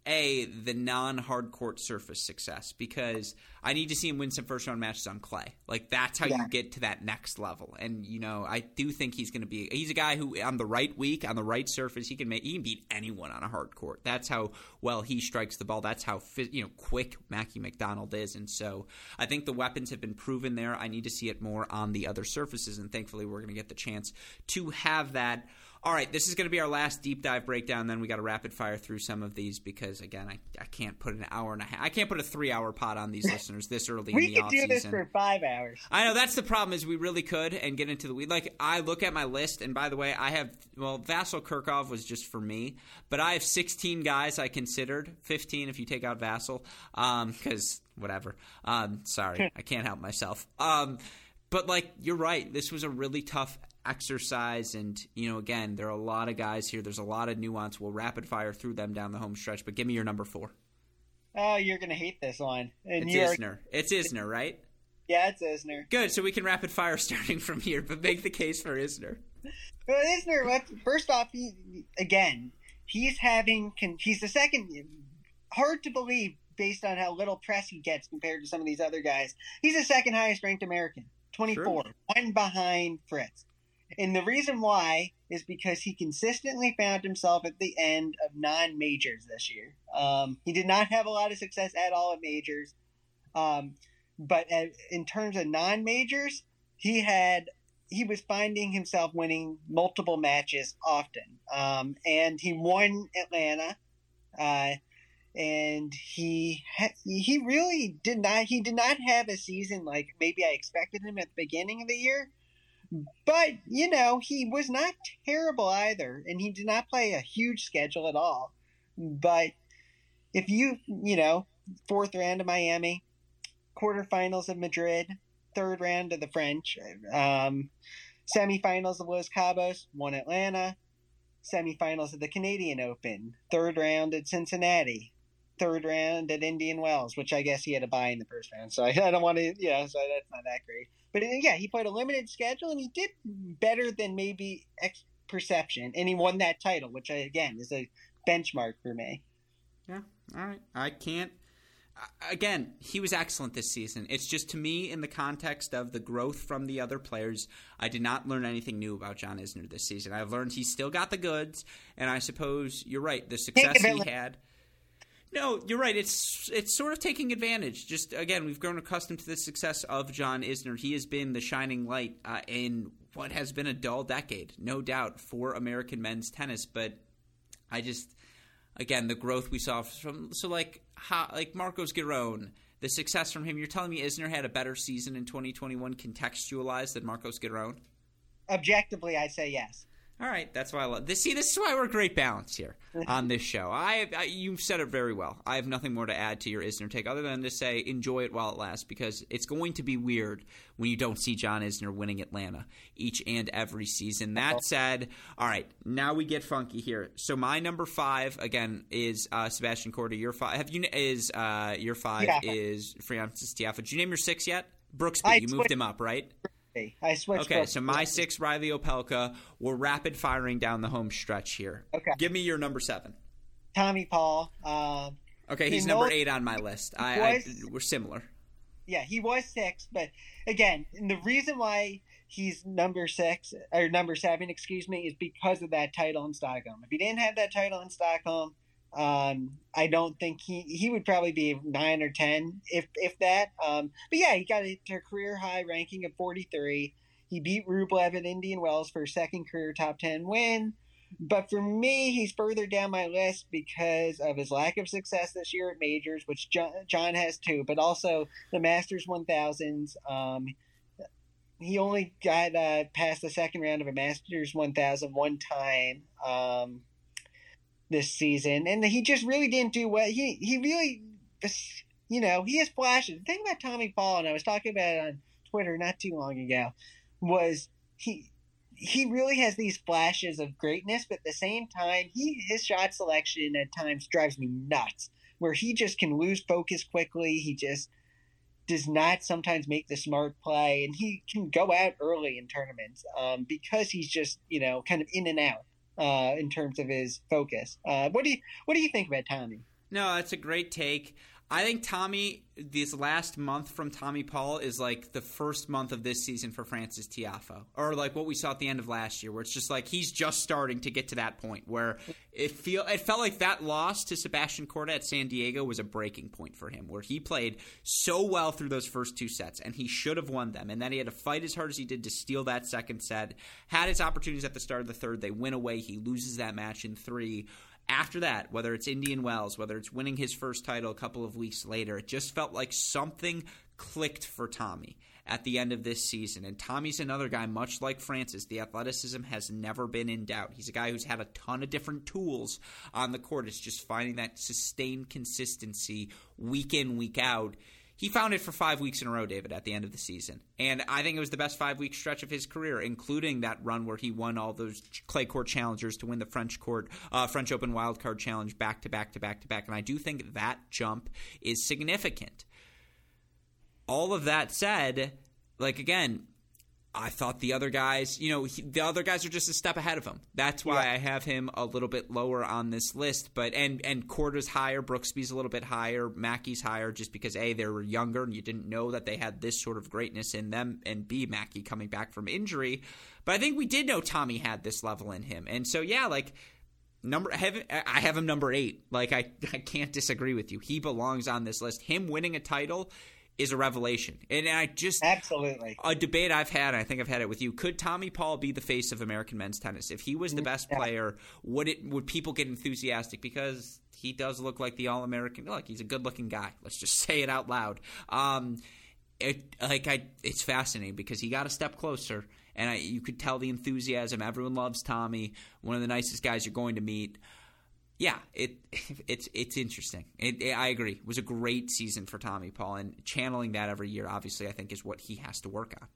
A, the non-hard court surface success, because I need to see him win some first-round matches on clay. Like, that's how yeah. you get to that next level. And, you know, I do think he's going to be – he's a guy who, on the right week, on the right surface, he can make, he can beat anyone on a hard court. That's how well he strikes the ball. That's how, you know, quick Mackey McDonald is. And so I think the weapons have been proven there. I need to see it more on the other surfaces, and thankfully we're going to get the chance to have that. All right, this is going to be our last deep dive breakdown. Then we got to rapid fire through some of these because, again, I, I can't put an hour and a half. I can't put a three-hour pod on these listeners this early in the offseason. We could do this for five hours. I know. That's the problem is we really could and get into the weed. Like, I look at my list, and by the way, I have – well, Vasyl Kirkov was just for me. But I have sixteen guys I considered, fifteen if you take out Vasyl because um, whatever. Um, sorry. I can't help myself. Um, but, like, you're right. This was a really tough – exercise, and you know, again, there are a lot of guys here. There's a lot of nuance. We'll rapid fire through them down the home stretch, but give me your number four. Oh, you're gonna hate this one. And it's Isner. It's Isner, right? Yeah, it's Isner. Good, so we can rapid fire starting from here, but make the case for Isner. Well, Isner, first off, he, again, he's having, he's the second, hard to believe based on how little press he gets compared to some of these other guys. He's the second highest ranked American, twenty-four, sure. One behind Fritz. And the reason why is because he consistently found himself at the end of non-majors this year. Um, he did not have a lot of success at all at majors. Um, but at, in terms of non-majors, he had he was finding himself winning multiple matches often. Um, and he won Atlanta. Uh, and he ha- he really did not he did not have a season like maybe I expected him at the beginning of the year. But, you know, he was not terrible either, and he did not play a huge schedule at all. But if you, you know, fourth round of Miami, quarterfinals of Madrid, third round of the French, um, semifinals of Los Cabos, won Atlanta, semifinals of the Canadian Open, third round at Cincinnati, third round at Indian Wells, which I guess he had a bye in the first round, so I, I don't want to, you know, so that's not that great. But, yeah, he played a limited schedule, and he did better than maybe ex- perception, and he won that title, which, I, again, is a benchmark for me. Yeah, all right. I can't – again, he was excellent this season. It's just, to me, in the context of the growth from the other players, I did not learn anything new about John Isner this season. I've learned he's still got the goods, and I suppose you're right. The success he had – No, you're right. It's it's sort of taking advantage. Just, again, we've grown accustomed to the success of John Isner. He has been the shining light uh, in what has been a dull decade, no doubt, for American men's tennis. But I just – again, the growth we saw from – so like how, like Marcos Giron, the success from him. You're telling me Isner had a better season in twenty twenty-one contextualized than Marcos Giron? Objectively, I say yes. All right, that's why I love this. See, this is why we're a great balance here on this show. I, I you've said it very well. I have nothing more to add to your Isner take other than to say enjoy it while it lasts, because it's going to be weird when you don't see John Isner winning Atlanta each and every season. That said, all right, now we get funky here. So my number five again is uh, Sebastian Korda. Your five have you is uh, your five yeah. is Francis Tiafoe. Did you name your six yet? Brooksby, I you tw- moved him up, right? I switched. Okay, so my six, Riley Opelka. We're rapid firing down the home stretch here. Okay, give me your number seven. Tommy Paul. Uh, okay, he's number eight on my list. I, was, I we're similar. Yeah, he was six, but again, the reason why he's number six or number seven, excuse me, is because of that title in Stockholm. If he didn't have that title in Stockholm, um, I don't think he he would probably be nine or ten, if if that. Um, but yeah, he got a career high ranking of forty-three. He beat Rublev at Indian Wells for a second career top ten win. But for me, he's further down my list because of his lack of success this year at majors, which John, John has too. But also the Masters one thousands. Um, he only got uh, past the second round of a Masters one thousand one time. Um, this season, and he just really didn't do well. He he really, you know, he has flashes. The thing about Tommy Paul, and I was talking about it on Twitter not too long ago, was he he really has these flashes of greatness, but at the same time, he his shot selection at times drives me nuts, where he just can lose focus quickly. He just does not sometimes make the smart play, and he can go out early in tournaments um, because he's just, you know, kind of in and out. Uh, in terms of his focus. Uh, what do you what do you think about Tommy? No, that's a great take. I think Tommy, this last month from Tommy Paul is like the first month of this season for Francis Tiafoe, or like what we saw at the end of last year, where it's just like he's just starting to get to that point where it feel it felt like that loss to Sebastian Korda at San Diego was a breaking point for him, where he played so well through those first two sets, and he should have won them, and then he had to fight as hard as he did to steal that second set, had his opportunities at the start of the third, they went away, he loses that match in three. After that, whether it's Indian Wells, whether it's winning his first title a couple of weeks later, it just felt like something clicked for Tommy at the end of this season. And Tommy's another guy, much like Francis, the athleticism has never been in doubt. He's a guy who's had a ton of different tools on the court. It's just finding that sustained consistency week in, week out. He found it for five weeks in a row, David, at the end of the season. And I think it was the best five-week stretch of his career, including that run where he won all those clay court challengers to win the French court, uh, French Open wildcard challenge back to back to back to back. And I do think that jump is significant. all of that said, like, again, I thought the other guys, you know, he, the other guys are just a step ahead of him. That's why yeah. I have him a little bit lower on this list. But and and Korda's higher, Brooksby's a little bit higher, Mackey's higher, just because A, they were younger and you didn't know that they had this sort of greatness in them, and B, Mackey coming back from injury. But I think we did know Tommy had this level in him, and so yeah, like number I have, I have him number eight. Like I I can't disagree with you. He belongs on this list. Him winning a title is a revelation. And I just absolutely a debate I've had, and I think I've had it with you. Could Tommy Paul be the face of American men's tennis? If he was the best yeah. player, would it would people get enthusiastic? Because he does look like the all-American. Look, he's a good-looking guy. Let's just say it out loud. Um, it, like I, it's fascinating because he got a step closer, and I, you could tell the enthusiasm. Everyone loves Tommy. One of the nicest guys you're going to meet. Yeah, it it's it's interesting. It, it, I agree. It was a great season for Tommy Paul, and channeling that every year, obviously, I think is what he has to work on.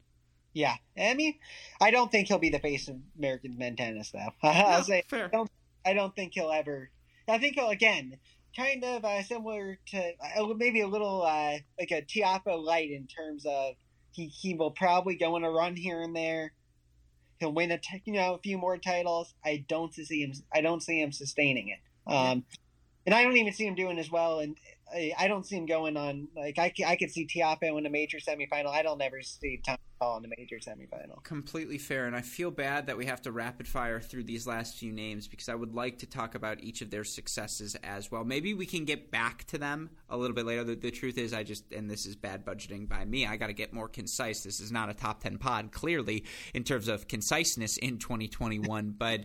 Yeah, I mean, I don't think he'll be the face of American men's tennis, though. No, I'll say, fair. I don't, I don't think he'll ever. I think he'll again, kind of uh, similar to uh, maybe a little uh, like a Tiafoe light in terms of he he will probably go on a run here and there. He'll win a t- you know a few more titles. I don't see him. I don't see him sustaining it. Um, and I don't even see him doing as well. And I, I don't see him going on. Like I, I could see Tiafoe in a major semifinal. I don't ever see Tommy Paul in a major semifinal. Completely fair. And I feel bad that we have to rapid fire through these last few names because I would like to talk about each of their successes as well. Maybe we can get back to them a little bit later. The, the truth is I just, and this is bad budgeting by me, I got to get more concise. This is not a top ten pod, clearly, in terms of conciseness in twenty twenty-one. But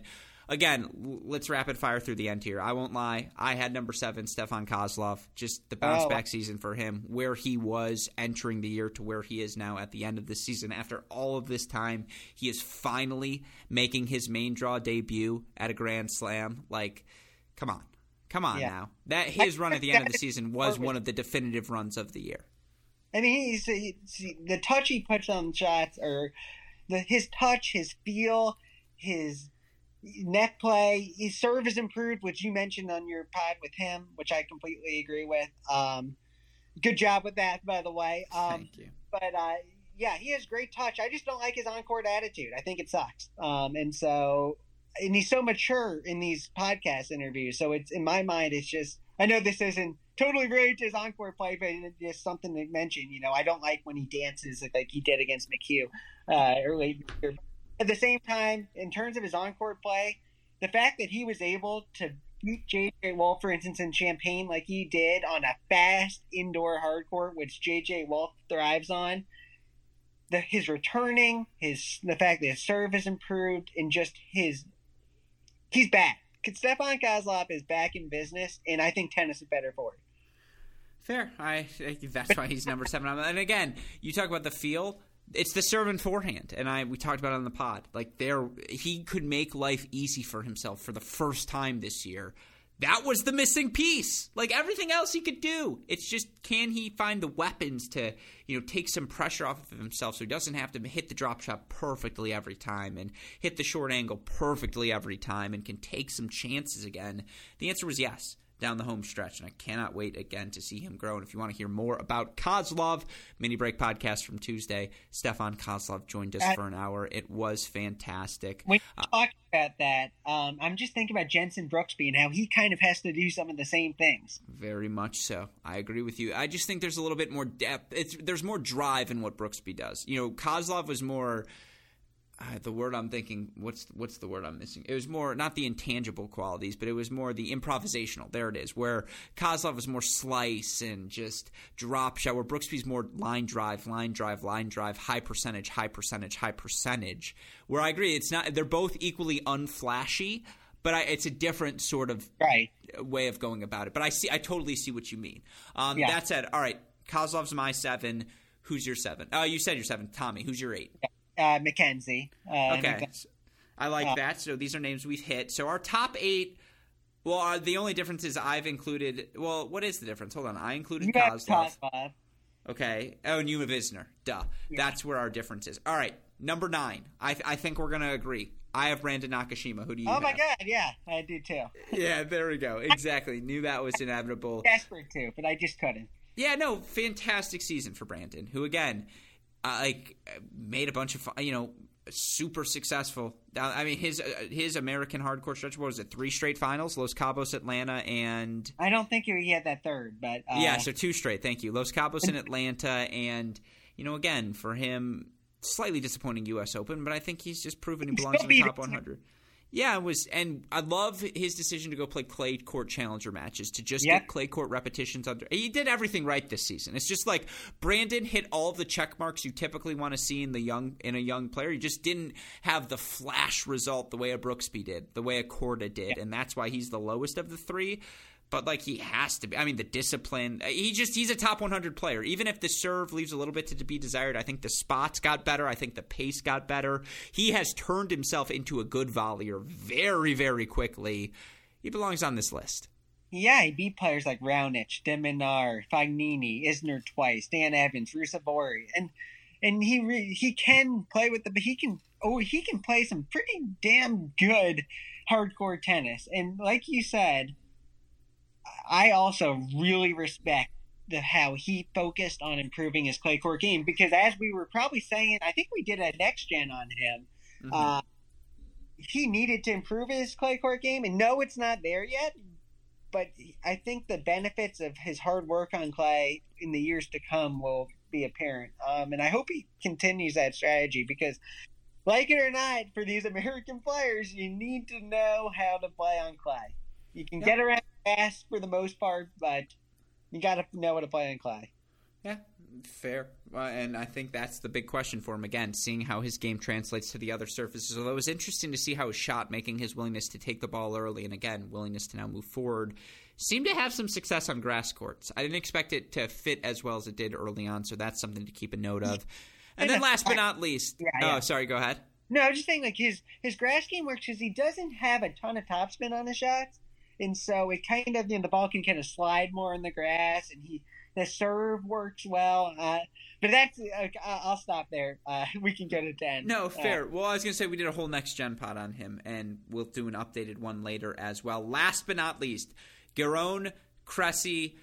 again, let's rapid fire through the end here. I won't lie. I had number seven, Stefan Kozlov, just the bounce back oh. season for him, where he was entering the year to where he is now at the end of the season. After all of this time, he is finally making his main draw debut at a Grand Slam. Like, come on. Come on yeah. now. That his run at the end of the season was one of the definitive runs of the year. I mean, he's, he's, the touch he puts on shots, or the, his touch, his feel, his net play, his serve is improved, which you mentioned on your pod with him, which I completely agree with. Um, good job with that, by the way. Um, Thank you. But uh, yeah, he has great touch. I just don't like his on-court attitude. I think it sucks. Um, and so, and he's so mature in these podcast interviews. So it's in my mind, it's just, I know this isn't totally related to his on-court play, but it's just something to mention. You know, I don't like when he dances like he did against McHugh uh, early. At the same time, in terms of his on-court play, the fact that he was able to beat J J Wolf, for instance, in Champaign like he did on a fast indoor hard court, which J J Wolf thrives on, the, his returning, his the fact that his serve is improved, and just his – he's back. Stefan Kozlov is back in business, and I think tennis is better for it. Fair. I, I that's why he's number seven. And again, you talk about the feel – it's the serve and forehand, and I we talked about it on the pod. Like there, he could make life easy for himself for the first time this year. That was the missing piece. Like everything else he could do, it's just can he find the weapons to you know take some pressure off of himself so he doesn't have to hit the drop shot perfectly every time and hit the short angle perfectly every time and can take some chances again. The answer was yes down the home stretch, and I cannot wait again to see him grow. And if you want to hear more about Kozlov, mini break podcast from Tuesday, Stefan Kozlov joined us that, for an hour. It was fantastic. When you uh, talk about that, um, I'm just thinking about Jensen Brooksby and how he kind of has to do some of the same things. Very much so. I agree with you. I just think there's a little bit more depth. It's, there's more drive in what Brooksby does. You know, Kozlov was more... Uh, the word I'm thinking, what's what's the word I'm missing? It was more not the intangible qualities, but it was more the improvisational. There it is, where Kozlov was more slice and just drop shot, where Brooksby's more line drive, line drive, line drive, high percentage, high percentage, high percentage. Where I agree, it's not they're both equally unflashy, but I, it's a different sort of right. way of going about it. But I see, I totally see what you mean. Um, yeah. That said, all right, Kozlov's my seven. Who's your seven? Oh, you said your seven, Tommy. Who's your eight? Yeah. Uh, Mackenzie. Uh, okay. Mackenzie. I like uh, that. So these are names we've hit. So our top eight, well, our, the only difference is I've included – well, what is the difference? Hold on. I included Kozlov. Kozlov. Okay. Oh, and you have Isner. Duh. Yeah. That's where our difference is. All right. Number nine. I, th- I think we're going to agree. I have Brandon Nakashima. Who do you oh have? Oh, my God. Yeah. I do too. Yeah. There we go. Exactly. Knew that was inevitable. Desperate to, but I just couldn't. yeah, no, fantastic season for Brandon, who again, uh, like made a bunch of, you know, super successful. I mean, his uh, his American hardcore stretch, what was it, three straight finals? Los Cabos, Atlanta, and I don't think he had that third, but uh... yeah, so two straight. Thank you, Los Cabos and Atlanta, and you know, again for him, slightly disappointing U S Open, but I think he's just proven he belongs in the top one hundred. Yeah, it was, and I love his decision to go play clay court challenger matches, to just yep. get clay court repetitions under. He did everything right this season. It's just like Brandon hit all the check marks you typically want to see in the young in a young player. He just didn't have the flash result the way a Brooksby did, the way a Korda did, yep. and that's why he's the lowest of the three. But, like, he has to be. I mean, the discipline. He just – he's a top one hundred player. Even if the serve leaves a little bit to be desired, I think the spots got better. I think the pace got better. He has turned himself into a good volleyer very, very quickly. He belongs on this list. Yeah, he beat players like Raonic, Deminar, Fognini, Isner twice, Dan Evans, Rusev Ori. And and he re, he can play with the – he can oh he can play some pretty damn good hardcore tennis. And like you said – I also really respect the how he focused on improving his clay court game, because as we were probably saying, I think we did a next gen on him. Mm-hmm. Uh, he needed to improve his clay court game, and no, it's not there yet. But I think the benefits of his hard work on clay in the years to come will be apparent. Um, and I hope he continues that strategy, because like it or not, for these American players, you need to know how to play on clay. You can yeah. get around fast for the most part, but you got to know how to play on clay. Yeah, fair. Uh, and I think that's the big question for him, again, seeing how his game translates to the other surfaces. Although it was interesting to see how his shot making, his willingness to take the ball early, and again, willingness to now move forward, seemed to have some success on grass courts. I didn't expect it to fit as well as it did early on, so that's something to keep a note of. And then last but not least yeah, – yeah. oh, sorry, go ahead. No, I was just saying, like, his, his grass game works because he doesn't have a ton of topspin on his shots. And so it kind of, you know, the ball can kind of slide more in the grass, and he the serve works well. Uh, but that's, uh, I'll stop there. Uh, we can go to ten. No, fair. Uh, well, I was going to say we did a whole next gen pod on him, and we'll do an updated one later as well. Last but not least, Giron, Cressy,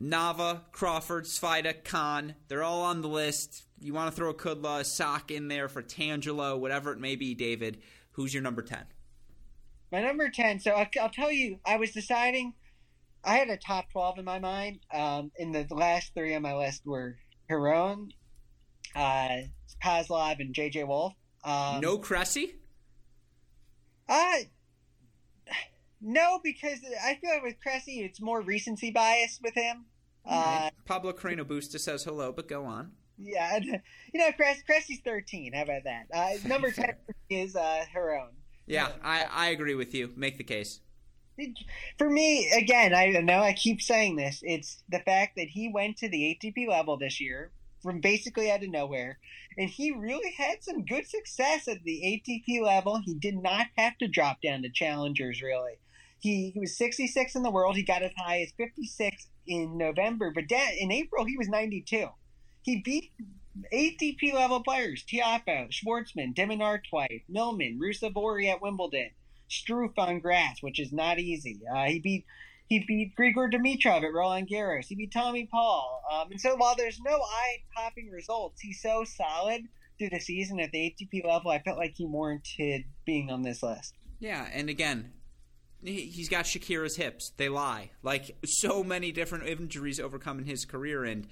Nava, Crawford, Svida, Khan. They're all on the list. You want to throw a Kudla, a Sock in there for Tangelo, whatever it may be, David. Who's your number ten? My number ten, so I'll, I'll tell you, I was deciding, I had a top twelve in my mind, um, and the last three on my list were Giron, uh, Kozlov, and J J. Wolf. Um, no Cressy? Uh, no, because I feel like with Cressy, it's more recency bias with him. Right. Uh, Pablo Carreno Busta says hello, but go on. Yeah, you know, Cress, Cressy's thirteen, how about that? Uh, number ten is uh, Giron. Yeah, I, I agree with you. Make the case. For me, again, I know I keep saying this. It's the fact that he went to the A T P level this year from basically out of nowhere, and he really had some good success at the A T P level. He did not have to drop down to challengers, really. He, he was sixty-six in the world. He got as high as fifty-six in November, but da- in April he was ninety-two. He beat A T P level players: Tiafoe, Schwartzman, Deminar twice, Millman, Rusev Ori at Wimbledon, Struff on grass, which is not easy. Uh, he beat he beat Grigor Dimitrov at Roland Garros. He beat Tommy Paul. Um, and so while there's no eye-popping results, he's so solid through the season at the A T P level. I felt like he warranted being on this list. Yeah, and again, he's got Shakira's hips. They lie. Like so many different injuries overcome in his career, and.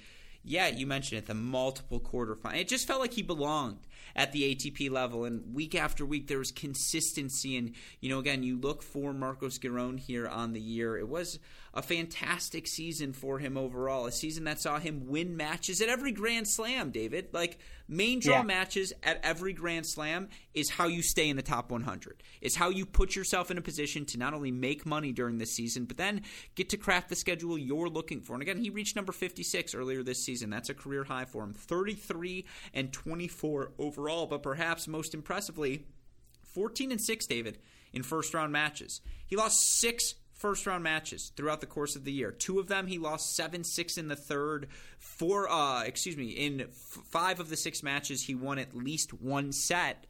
Yeah, you mentioned it, the multiple quarterfinals. It just felt like he belonged at the A T P level, and week after week there was consistency. And, you know, again, you look for Marcos Giron here on the year. It was a fantastic season for him overall, a season that saw him win matches at every Grand Slam, David. Like, main draw yeah. matches at every Grand Slam is how you stay in the top one hundred. It's how you put yourself in a position to not only make money during this season, but then get to craft the schedule you're looking for. And, again, he reached number fifty-six earlier this season. Season. That's a career high for him. thirty-three and twenty-four overall, but perhaps most impressively, fourteen and six, David, in first round matches. He lost six first round matches throughout the course of the year. Two of them he lost seven six in the third. Four, uh, excuse me, in f- five of the six matches he won at least one set.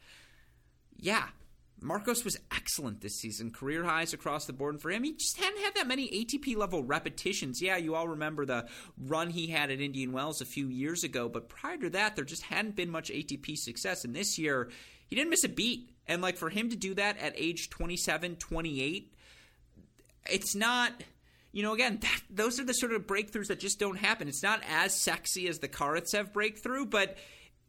Yeah, Marcos was excellent this season, career highs across the board. And for him, he just hadn't had that many A T P-level repetitions. Yeah, you all remember the run he had at Indian Wells a few years ago, but prior to that, there just hadn't been much A T P success. And this year, he didn't miss a beat. And, like, for him to do that at age twenty-seven, twenty-eight, it's not – you know, again, that, those are the sort of breakthroughs that just don't happen. It's not as sexy as the Karatsev breakthrough, but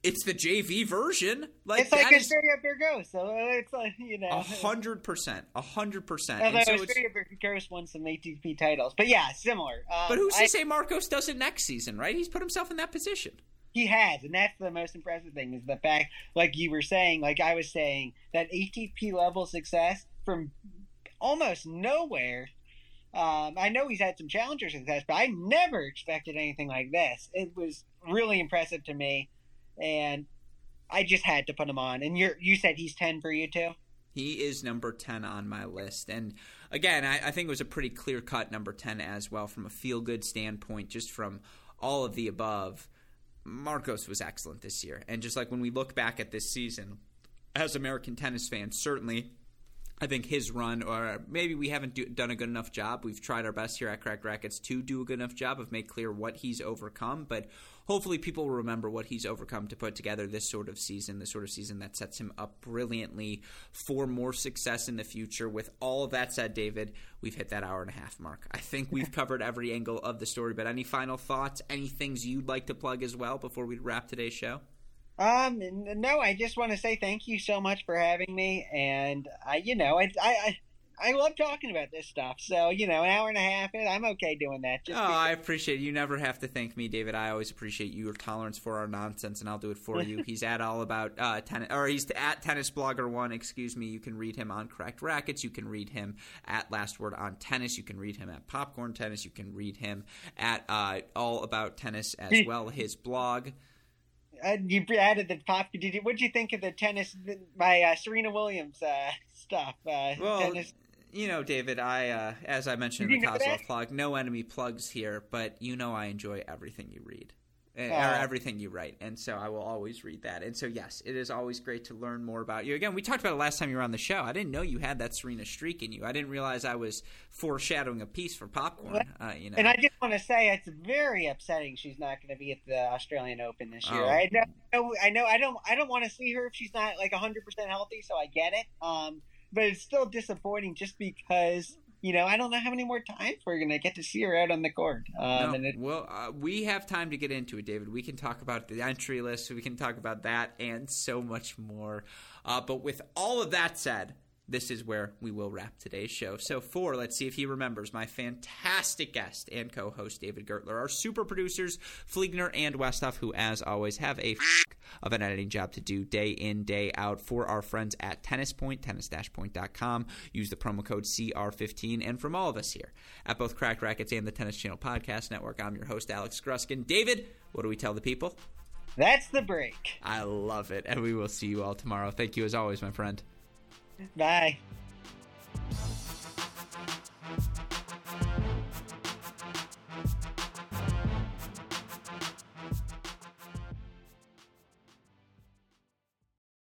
it's the J V version. Like, it's like Australia Burgos. So it's like, you know. A hundred percent. A hundred percent. Australia Burgos won some A T P titles. But yeah, similar. Um, but who's to I, say Marcos doesn't next season, right? He's put himself in that position. He has, and that's the most impressive thing is the fact, like you were saying, like I was saying, that A T P-level success from almost nowhere. Um, I know he's had some challenger success, but I never expected anything like this. It was really impressive to me, and I just had to put him on. And you you said he's ten for you, too? He is number ten on my list. And, again, I, I think it was a pretty clear-cut number ten as well from a feel-good standpoint, just from all of the above. Marcos was excellent this year. And just like when we look back at this season, as American tennis fans, certainly – I think his run, or maybe we haven't do, done a good enough job. We've tried our best here at Cracked Racquets to do a good enough job of make clear what he's overcome, but hopefully people will remember what he's overcome to put together this sort of season, the sort of season that sets him up brilliantly for more success in the future. With all of that said, David, we've hit that hour and a half mark. I think we've covered every angle of the story, but any final thoughts, any things you'd like to plug as well before we wrap today's show? Um, no, I just want to say thank you so much for having me. And I, you know, I, I, I love talking about this stuff. So, you know, an hour and a half, I'm okay doing that. Just oh, because- I appreciate it. You never have to thank me, David. I always appreciate your tolerance for our nonsense, and I'll do it for you. He's at all about, uh, tennis, or he's at Tennis Blogger One, excuse me. You can read him on Cracked Racquets. You can read him at Last Word on Tennis. You can read him at Popcorn Tennis. You can read him at, uh, All About Tennis as well. His blog. Uh, you added the pop. Did you? What did you think of the tennis? The, my uh, Serena Williams uh, stuff. Uh, well, tennis. You know, David. I uh, as I mentioned in the Kozlov plug, no enemy plugs here, but you know, I enjoy everything you read. Uh, or everything you write, and so I will always read that. And so, yes, it is always great to learn more about you. Again, we talked about it last time you were on the show. I didn't know you had that Serena streak in you. I didn't realize I was foreshadowing a piece for popcorn. Uh, you know, and I just want to say it's very upsetting she's not going to be at the Australian Open this year. Oh. I know, I know, I don't, I don't want to see her if she's not like one hundred percent healthy. So I get it, um, but it's still disappointing just because. You know, I don't know how many more times we're going to get to see her out on the court. Um, no, and it- well, uh, we have time to get into it, David. We can talk about the entry list. We can talk about that and so much more. Uh, but with all of that said, this is where we will wrap today's show. So for, let's see if he remembers, my fantastic guest and co-host David Gertler, our super producers Fliegner and Westhoff, who as always have a f- of an editing job to do day in, day out for our friends at Tennis Point, tennis point dot com. Use the promo code C R fifteen. And from all of us here at both Cracked Racquets and the Tennis Channel Podcast Network, I'm your host, Alex Gruskin. David, what do we tell the people? That's the break. I love it. And we will see you all tomorrow. Thank you as always, my friend. Bye.